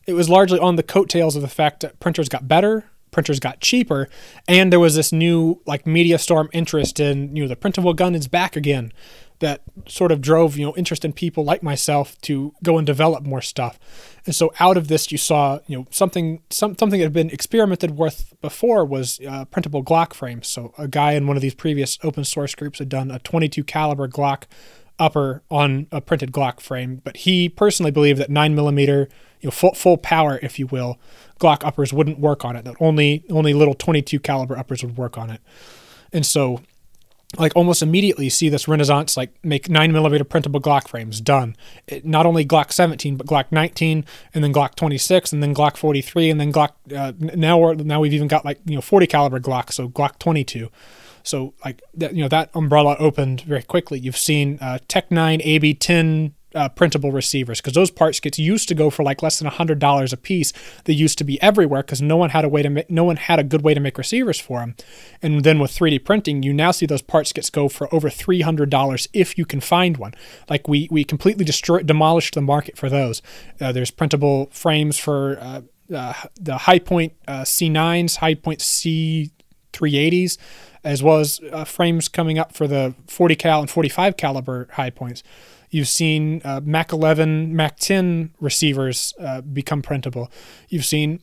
it was largely on the coattails of the fact that printers got better, printers got cheaper, and there was this new like media storm interest in, you know, the printable gun is back again that sort of drove, you know, interest in people like myself to go and develop more stuff. And so out of this, you saw, you know, something, some, something that had been experimented with before was uh, printable Glock frames. So a guy in one of these previous open source groups had done a twenty-two caliber Glock upper on a printed Glock frame, but he personally believed that nine millimeter, you know, full, full power, if you will, Glock uppers wouldn't work on it. That only only little twenty-two caliber uppers would work on it. And so, like almost immediately, you see this renaissance, like make nine millimeter printable Glock frames. Done. It, not only Glock seventeen, but Glock nineteen, and then Glock twenty-six, and then Glock forty-three, and then Glock. Uh, now we're now we've even got like you know forty caliber Glock, so Glock twenty-two. So like that, you know, that umbrella opened very quickly. You've seen uh, Tech nine, A B ten uh, printable receivers, because those parts kits used to go for like less than a hundred dollars a piece. They used to be everywhere because no one had a way to make, no one had a good way to make receivers for them. And then with three D printing, you now see those parts kits go for over three hundred dollars if you can find one. Like we we completely destroyed, demolished the market for those. Uh, there's printable frames for uh, uh, the High Point uh, C nines, High Point C three eighties. As well as uh, frames coming up for the forty cal and forty-five caliber High Points. You've seen uh, Mac eleven, Mac ten receivers uh, become printable. You've seen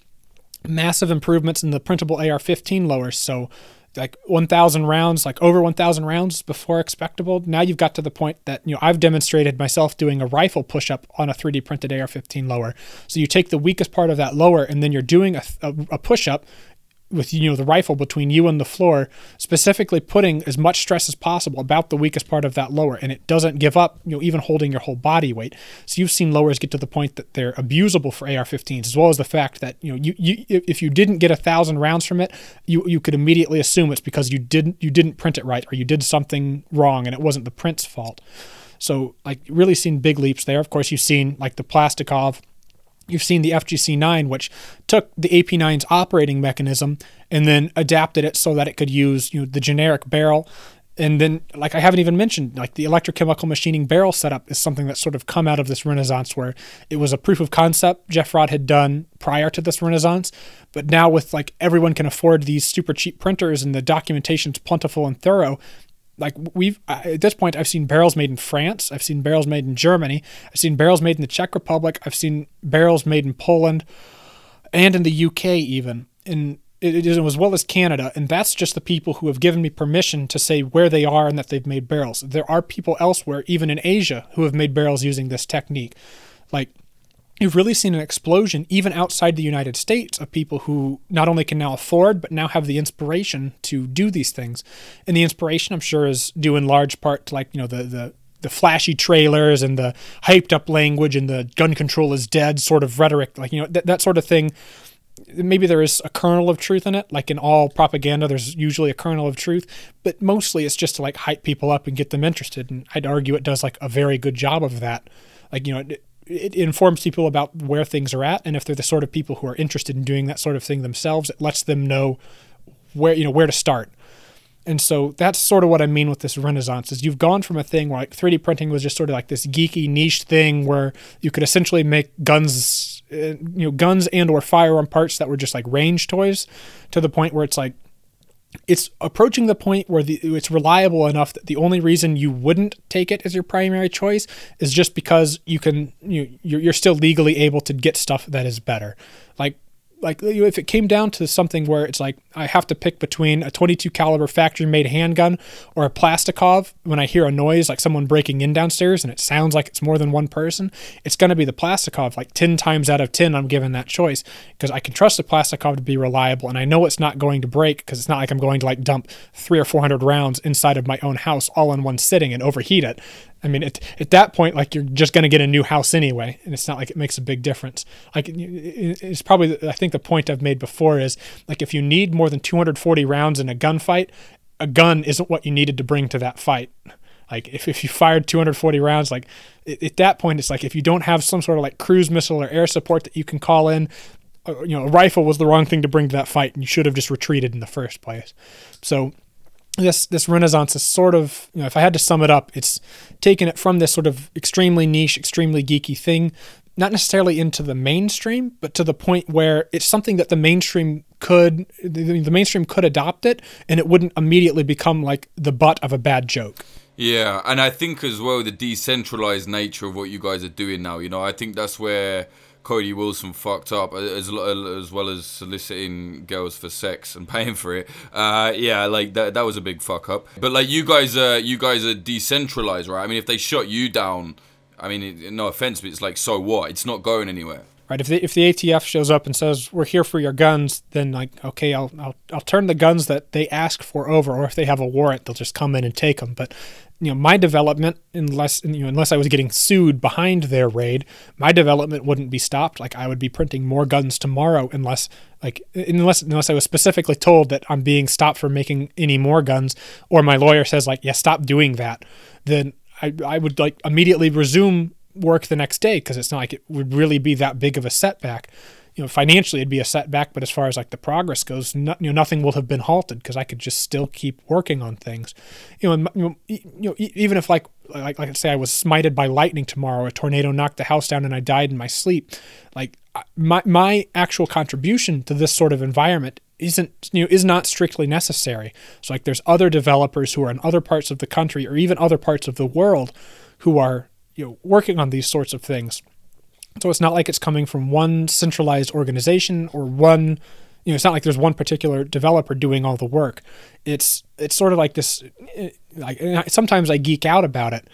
massive improvements in the printable A R fifteen lowers. So like one thousand rounds, like over one thousand rounds before expectable. Now you've got to the point that, you know, I've demonstrated myself doing a rifle push-up on a three D printed A R fifteen lower. So you take the weakest part of that lower, and then you're doing a, a, a push-up with, you know, the rifle between you and the floor, specifically putting as much stress as possible about the weakest part of that lower, and it doesn't give up, you know, even holding your whole body weight. So you've seen lowers get to the point that they're abusable for A R fifteens, as well as the fact that, you know, you, you if you didn't get a thousand rounds from it, you you could immediately assume it's because you didn't you didn't print it right, or you did something wrong and it wasn't the print's fault. So like, really seen big leaps there. Of course, you've seen like the Plastikov. You've seen the F G C nine, which took the A P nine's operating mechanism and then adapted it so that it could use, you know, the generic barrel. And then, like I haven't even mentioned, like the electrochemical machining barrel setup is something that's sort of come out of this renaissance, where it was a proof of concept Jeff Rodd had done prior to this renaissance. But now with like everyone can afford these super cheap printers and the documentation's plentiful and thorough, like we've, at this point, I've seen barrels made in France. I've seen barrels made in Germany. I've seen barrels made in the Czech Republic. I've seen barrels made in Poland and in the U K even. And it is as well as Canada. And that's just the people who have given me permission to say where they are and that they've made barrels. There are people elsewhere, even in Asia, who have made barrels using this technique. Like, you've really seen an explosion, even outside the United States, of people who not only can now afford, but now have the inspiration to do these things. And the inspiration, I'm sure, is due in large part to, like, you know, the the, the flashy trailers and the hyped-up language and the gun control is dead sort of rhetoric. Like, you know, th- that sort of thing. Maybe there is a kernel of truth in it. Like in all propaganda, there's usually a kernel of truth. But mostly it's just to, like, hype people up and get them interested. And I'd argue it does, like, a very good job of that. Like, you know... It, It informs people about where things are at, and if they're the sort of people who are interested in doing that sort of thing themselves, it lets them know where, you know, where to start. And so that's sort of what I mean with this renaissance, is you've gone from a thing where, like, three D printing was just sort of like this geeky niche thing where you could essentially make guns, you know, guns and or firearm parts that were just like range toys, to the point where it's like, it's approaching the point where the, it's reliable enough that the only reason you wouldn't take it as your primary choice is just because you can, you you're, you're still legally able to get stuff that is better. Like, like if it came down to something where it's like, I have to pick between a twenty-two caliber factory made handgun or a Plastikov, when I hear a noise like someone breaking in downstairs and it sounds like it's more than one person, it's going to be the Plastikov. Like ten times out of ten, I'm given that choice because I can trust the Plastikov to be reliable, and I know it's not going to break because it's not like I'm going to like dump three or four hundred rounds inside of my own house all in one sitting and overheat it. I mean, at, at that point, like, you're just going to get a new house anyway, and it's not like it makes a big difference. Like, it's probably, I think the point I've made before is, like, if you need more than two hundred forty rounds in a gunfight, a gun isn't what you needed to bring to that fight. Like, if, if you fired two hundred forty rounds, like, it, at that point, it's like, if you don't have some sort of, like, cruise missile or air support that you can call in, you know, a rifle was the wrong thing to bring to that fight, and you should have just retreated in the first place. So... This this renaissance is sort of, you know, if I had to sum it up, it's taken it from this sort of extremely niche, extremely geeky thing, not necessarily into the mainstream, but to the point where it's something that the mainstream could, the, the mainstream could adopt it, and it wouldn't immediately become like the butt of a bad joke. Yeah, and I think as well the decentralized nature of what you guys are doing now, you know, I think that's where Cody Wilson fucked up, as as well as soliciting girls for sex and paying for it. Uh, yeah, like that that was a big fuck up. But like you guys are you guys are decentralized, right? I mean, if they shut you down, I mean, it, no offense, but it's like, so what? It's not going anywhere. Right. If the if the A T F shows up and says we're here for your guns, then like, okay, I'll I'll I'll turn the guns that they ask for over, or if they have a warrant, they'll just come in and take them. But you know, my development, unless you know, unless I was getting sued behind their raid, my development wouldn't be stopped. Like, I would be printing more guns tomorrow, unless like unless unless I was specifically told that I'm being stopped from making any more guns, or my lawyer says like, yeah, stop doing that. Then I I would like immediately resume work the next day, because it's not like it would really be that big of a setback. You know, financially it'd be a setback, but as far as like the progress goes, no, you know, nothing will have been halted because I could just still keep working on things. You know, and, you know, you know, even if like like like I say I was smited by lightning tomorrow, a tornado knocked the house down, and I died in my sleep, like my my actual contribution to this sort of environment isn't you know is not strictly necessary. So like, there's other developers who are in other parts of the country or even other parts of the world who are, you know, working on these sorts of things. So it's not like it's coming from one centralized organization or one, you know, it's not like there's one particular developer doing all the work. It's, it's sort of like this, like, sometimes I geek out about it.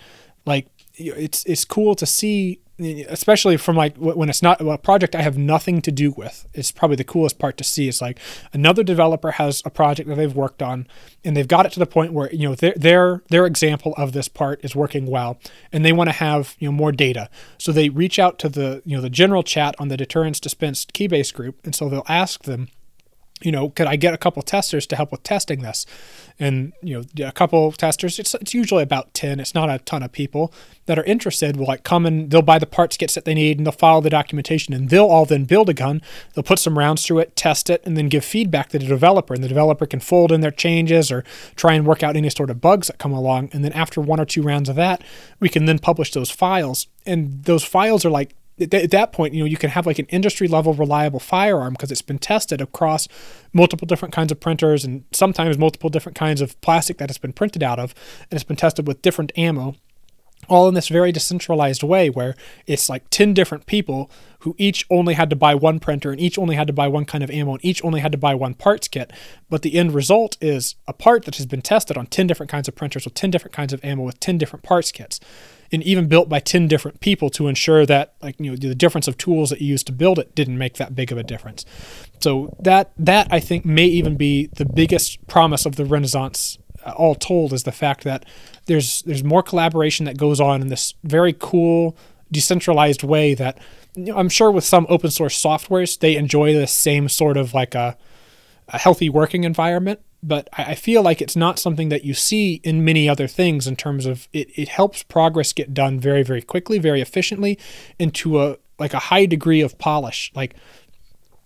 Like, it's, it's cool to see especially from like when it's not a project I have nothing to do with, it's probably the coolest part to see. It's like another developer has a project that they've worked on and they've got it to the point where, you know, their, their, their example of this part is working well and they want to have, you know, more data. So they reach out to the, you know, the general chat on the Deterrence Dispensed Keybase group. And so they'll ask them, you know, could I get a couple testers to help with testing this? And, you know, a couple testers, it's, it's usually about ten. It's not a ton of people that are interested will like come and they'll buy the parts kits that they need and they'll follow the documentation and they'll all then build a gun. They'll put some rounds through it, test it, and then give feedback to the developer. And the developer can fold in their changes or try and work out any sort of bugs that come along. And then after one or two rounds of that, we can then publish those files. And those files are like, at that point, you know, you can have like an industry level reliable firearm because it's been tested across multiple different kinds of printers and sometimes multiple different kinds of plastic that it's been printed out of, and it's been tested with different ammo, all in this very decentralized way where it's like ten different people who each only had to buy one printer and each only had to buy one kind of ammo and each only had to buy one parts kit. But the end result is a part that has been tested on ten different kinds of printers with ten different kinds of ammo with ten different parts kits. And even built by ten different people to ensure that, like, you know, the difference of tools that you used to build it didn't make that big of a difference. So that, that I think may even be the biggest promise of the Renaissance, uh, all told, is the fact that there's, there's more collaboration that goes on in this very cool, decentralized way that, you know, I'm sure with some open source softwares, they enjoy the same sort of like a, a healthy working environment. But I feel like it's not something that you see in many other things in terms of it, it helps progress get done very, very quickly, very efficiently, and to a, like a high degree of polish. Like,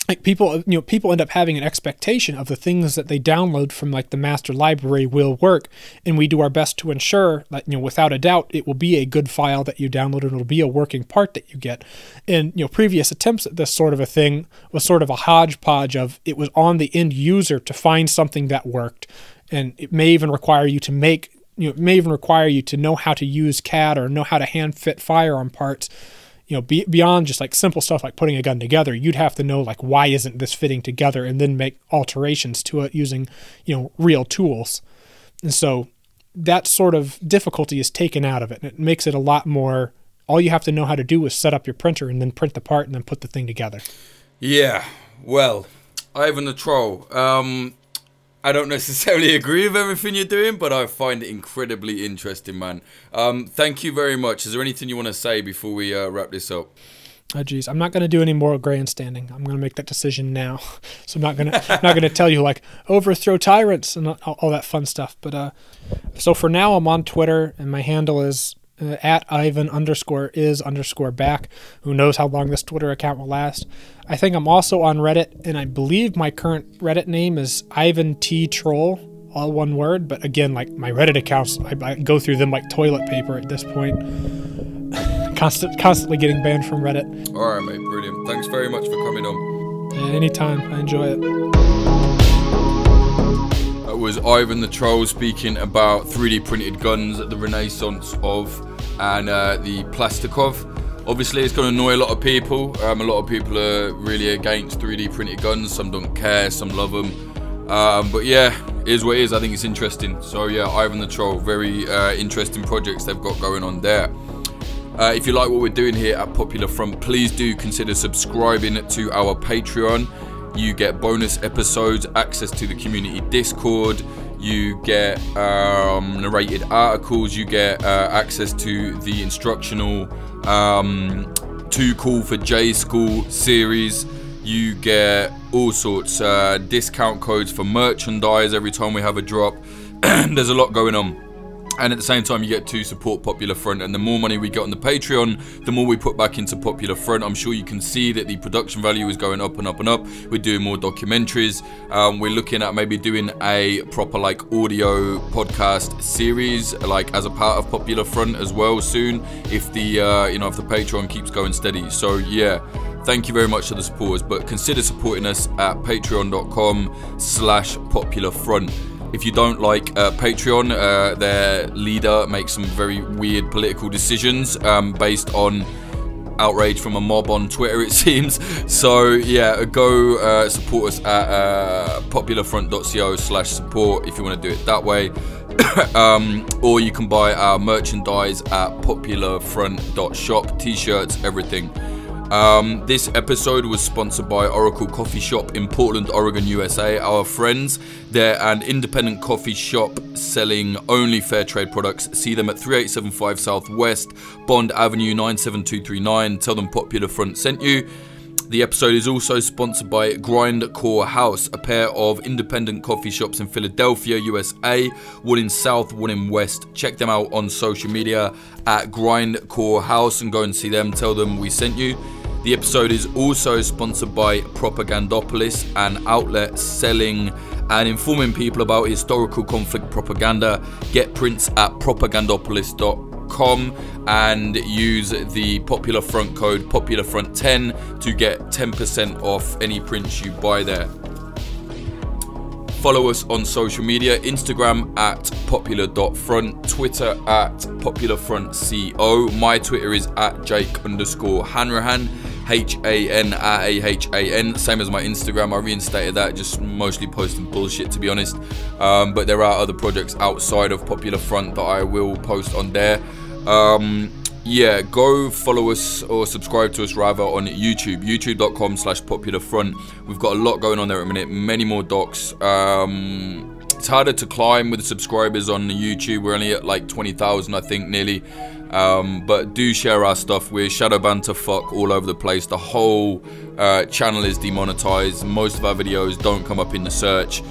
like people, you know, people end up having an expectation of the things that they download from like the master library will work. And we do our best to ensure that, you know, without a doubt, it will be a good file that you download and it'll be a working part that you get. And, you know, previous attempts at this sort of a thing was sort of a hodgepodge of it was on the end user to find something that worked. And it may even require you to make, you know, it may even require you to know how to use C A D or know how to hand fit firearm parts. You know, be, beyond just like simple stuff like putting a gun together, you'd have to know like, why isn't this fitting together, and then make alterations to it using, you know, real tools. And so that sort of difficulty is taken out of it, and it makes it a lot more, all you have to know how to do is set up your printer and then print the part and then put the thing together. Yeah, well, Ivan the Troll, um, I don't necessarily agree with everything you're doing, but I find it incredibly interesting, man. Um, thank you very much. Is there anything you want to say before we uh, wrap this up? Oh, geez. I'm not going to do any more grandstanding. I'm going to make that decision now. So I'm not going to not going to tell you, like, overthrow tyrants and all, all that fun stuff. But uh, so for now, I'm on Twitter, and my handle is uh, at Ivan underscore is underscore back. Who knows how long this Twitter account will last. I think I'm also on Reddit, and I believe my current Reddit name is Ivan T. Troll, all one word. But again, like, my Reddit accounts, I, I go through them like toilet paper at this point. Constant, constantly getting banned from Reddit. All right, mate, brilliant. Thanks very much for coming on. Yeah, anytime. I enjoy it. That was Ivan the Troll speaking about three D printed guns at the Renaissance of, and uh, the Plastikov. Obviously, it's going to annoy a lot of people. Um, a lot of people are really against three D printed guns. Some don't care, some love them. Um, but yeah, it is what it is. I think it's interesting. So yeah, Ivan the Troll, very uh, interesting projects they've got going on there. Uh, if you like what we're doing here at Popular Front, please do consider subscribing to our Patreon. You get bonus episodes, access to the community Discord. You get um, narrated articles, you get uh, access to the instructional um, Too Cool for J School series. You get all sorts of uh, discount codes for merchandise every time we have a drop. There's a lot going on. And at the same time, you get to support Popular Front. And the more money we get on the Patreon, the more we put back into Popular Front. I'm sure you can see that the production value is going up and up and up. We're doing more documentaries. Um, we're looking at maybe doing a proper like audio podcast series, like as a part of Popular Front as well soon, if the uh, you know if the Patreon keeps going steady. So yeah, thank you very much to the supporters. But consider supporting us at patreon dot com slash popular front. If you don't like uh, Patreon, uh, their leader makes some very weird political decisions um, based on outrage from a mob on Twitter, it seems. So yeah, go uh, support us at uh, popular front dot co slash support if you want to do it that way. Um, or you can buy our merchandise at popular front dot shop, t-shirts, everything. Um, this episode was sponsored by Oracle Coffee Shop in Portland, Oregon, U S A. Our friends, they're an independent coffee shop selling only fair trade products. See them at thirty-eight seventy-five Southwest Bond Avenue nine seven two three nine. Tell them Popular Front sent you. The episode is also sponsored by Grindcore House, a pair of independent coffee shops in Philadelphia, U S A, one in South, one in West. Check them out on social media at Grindcore House and go and see them. Tell them we sent you. The episode is also sponsored by Propagandopolis, an outlet selling and informing people about historical conflict propaganda. Get prints at propagandopolis dot com. And use the Popular Front code Popular Front ten to get ten percent off any prints you buy there. Follow us on social media, Instagram at popular dot front, Twitter at popular front co. My Twitter is at Jake underscore Hanrahan, H A N R A H A N, same as my Instagram. I reinstated that, just mostly posting bullshit, to be honest. Um, but there are other projects outside of Popular Front that I will post on there. Um, yeah, go follow us or subscribe to us rather on YouTube, youtube dot com slash popular front. We've got a lot going on there at the minute, many more docs. Um, it's harder to climb with the subscribers on YouTube. We're only at like twenty thousand, I think, nearly. Um, but do share our stuff. We're shadow banned to fuck all over the place. The whole uh, channel is demonetized. Most of our videos don't come up in the search.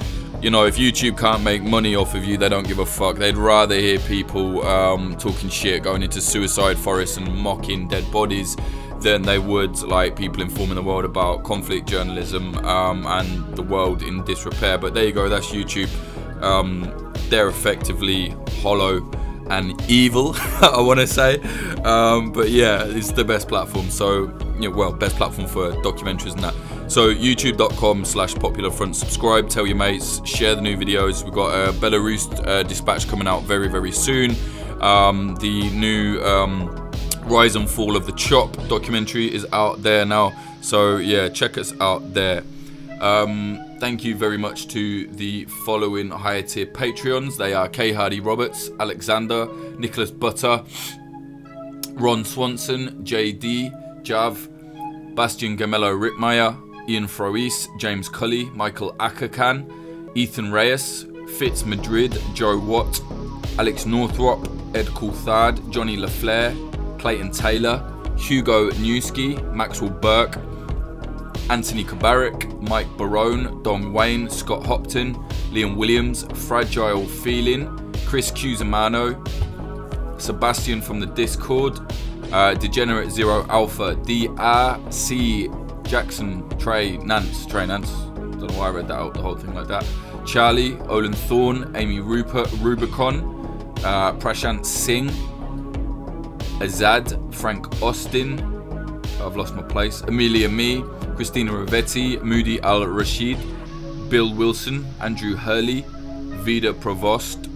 You know, if YouTube can't make money off of you, they don't give a fuck. They'd rather hear people um, talking shit, going into suicide forests and mocking dead bodies than they would like people informing the world about conflict journalism um, and the world in disrepair. But there you go, that's YouTube. Um, they're effectively hollow and evil, I want to say, um, but yeah, it's the best platform. So, you know, well, best platform for documentaries and that. So youtube dot com slash popular front, subscribe, tell your mates, share the new videos. We've got a Belarus uh, dispatch coming out very, very soon. Um, the new um, Rise and Fall of the Chop documentary is out there now. So yeah, check us out there. Um, thank you very much to the following higher tier Patreons. They are K. Hardy Roberts, Alexander, Nicholas Butter, Ron Swanson, J D, Jav, Bastian Gamello Rittmeyer, Ian Froese, James Cully, Michael Akakan, Ethan Reyes, Fitz Madrid, Joe Watt, Alex Northrop, Ed Coulthard, Johnny LaFleur, Clayton Taylor, Hugo Newski, Maxwell Burke, Anthony Kabarik, Mike Barone, Don Wayne, Scott Hopton, Liam Williams, Fragile Feeling, Chris Cusimano, Sebastian from the Discord, uh, Degenerate Zero Alpha, D R C, Jackson, Trey Nance, Trey Nance, don't know why I read that out, the whole thing like that, Charlie, Olin Thorne, Amy Rupert, Rubicon, uh, Prashant Singh, Azad, Frank Austin, I've lost my place, Amelia Me, Christina Rivetti, Moody Al-Rashid, Bill Wilson, Andrew Hurley, Vida Provost,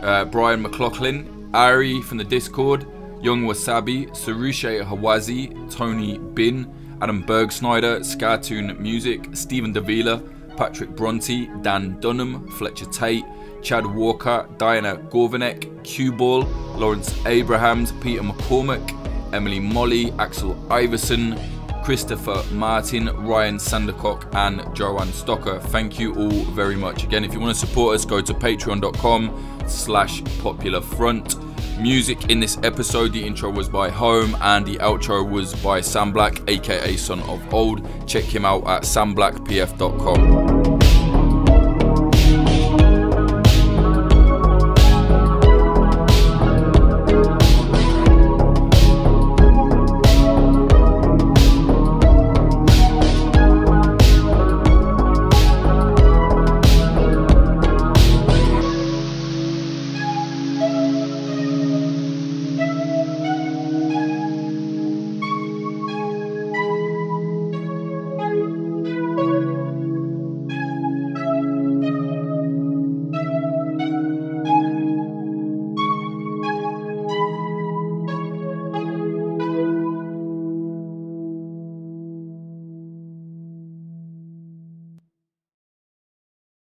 uh, Brian McLaughlin, Ari from the Discord, Young Wasabi, Sarushe Hawazi, Tony Bin, Adam Bergsnyder, Scartoon Music, Stephen Davila, Patrick Bronte, Dan Dunham, Fletcher Tate, Chad Walker, Diana Gorvanek, Q-Ball, Lawrence Abrahams, Peter McCormick, Emily Molly, Axel Iverson, Christopher Martin, Ryan Sandercock, and Joanne Stocker. Thank you all very much. Again, if you want to support us, go to patreon dot com slash popular front. Music in this episode, the intro was by Home and the outro was by Sam Black, aka Son of Old. Check him out at sam black p f dot com.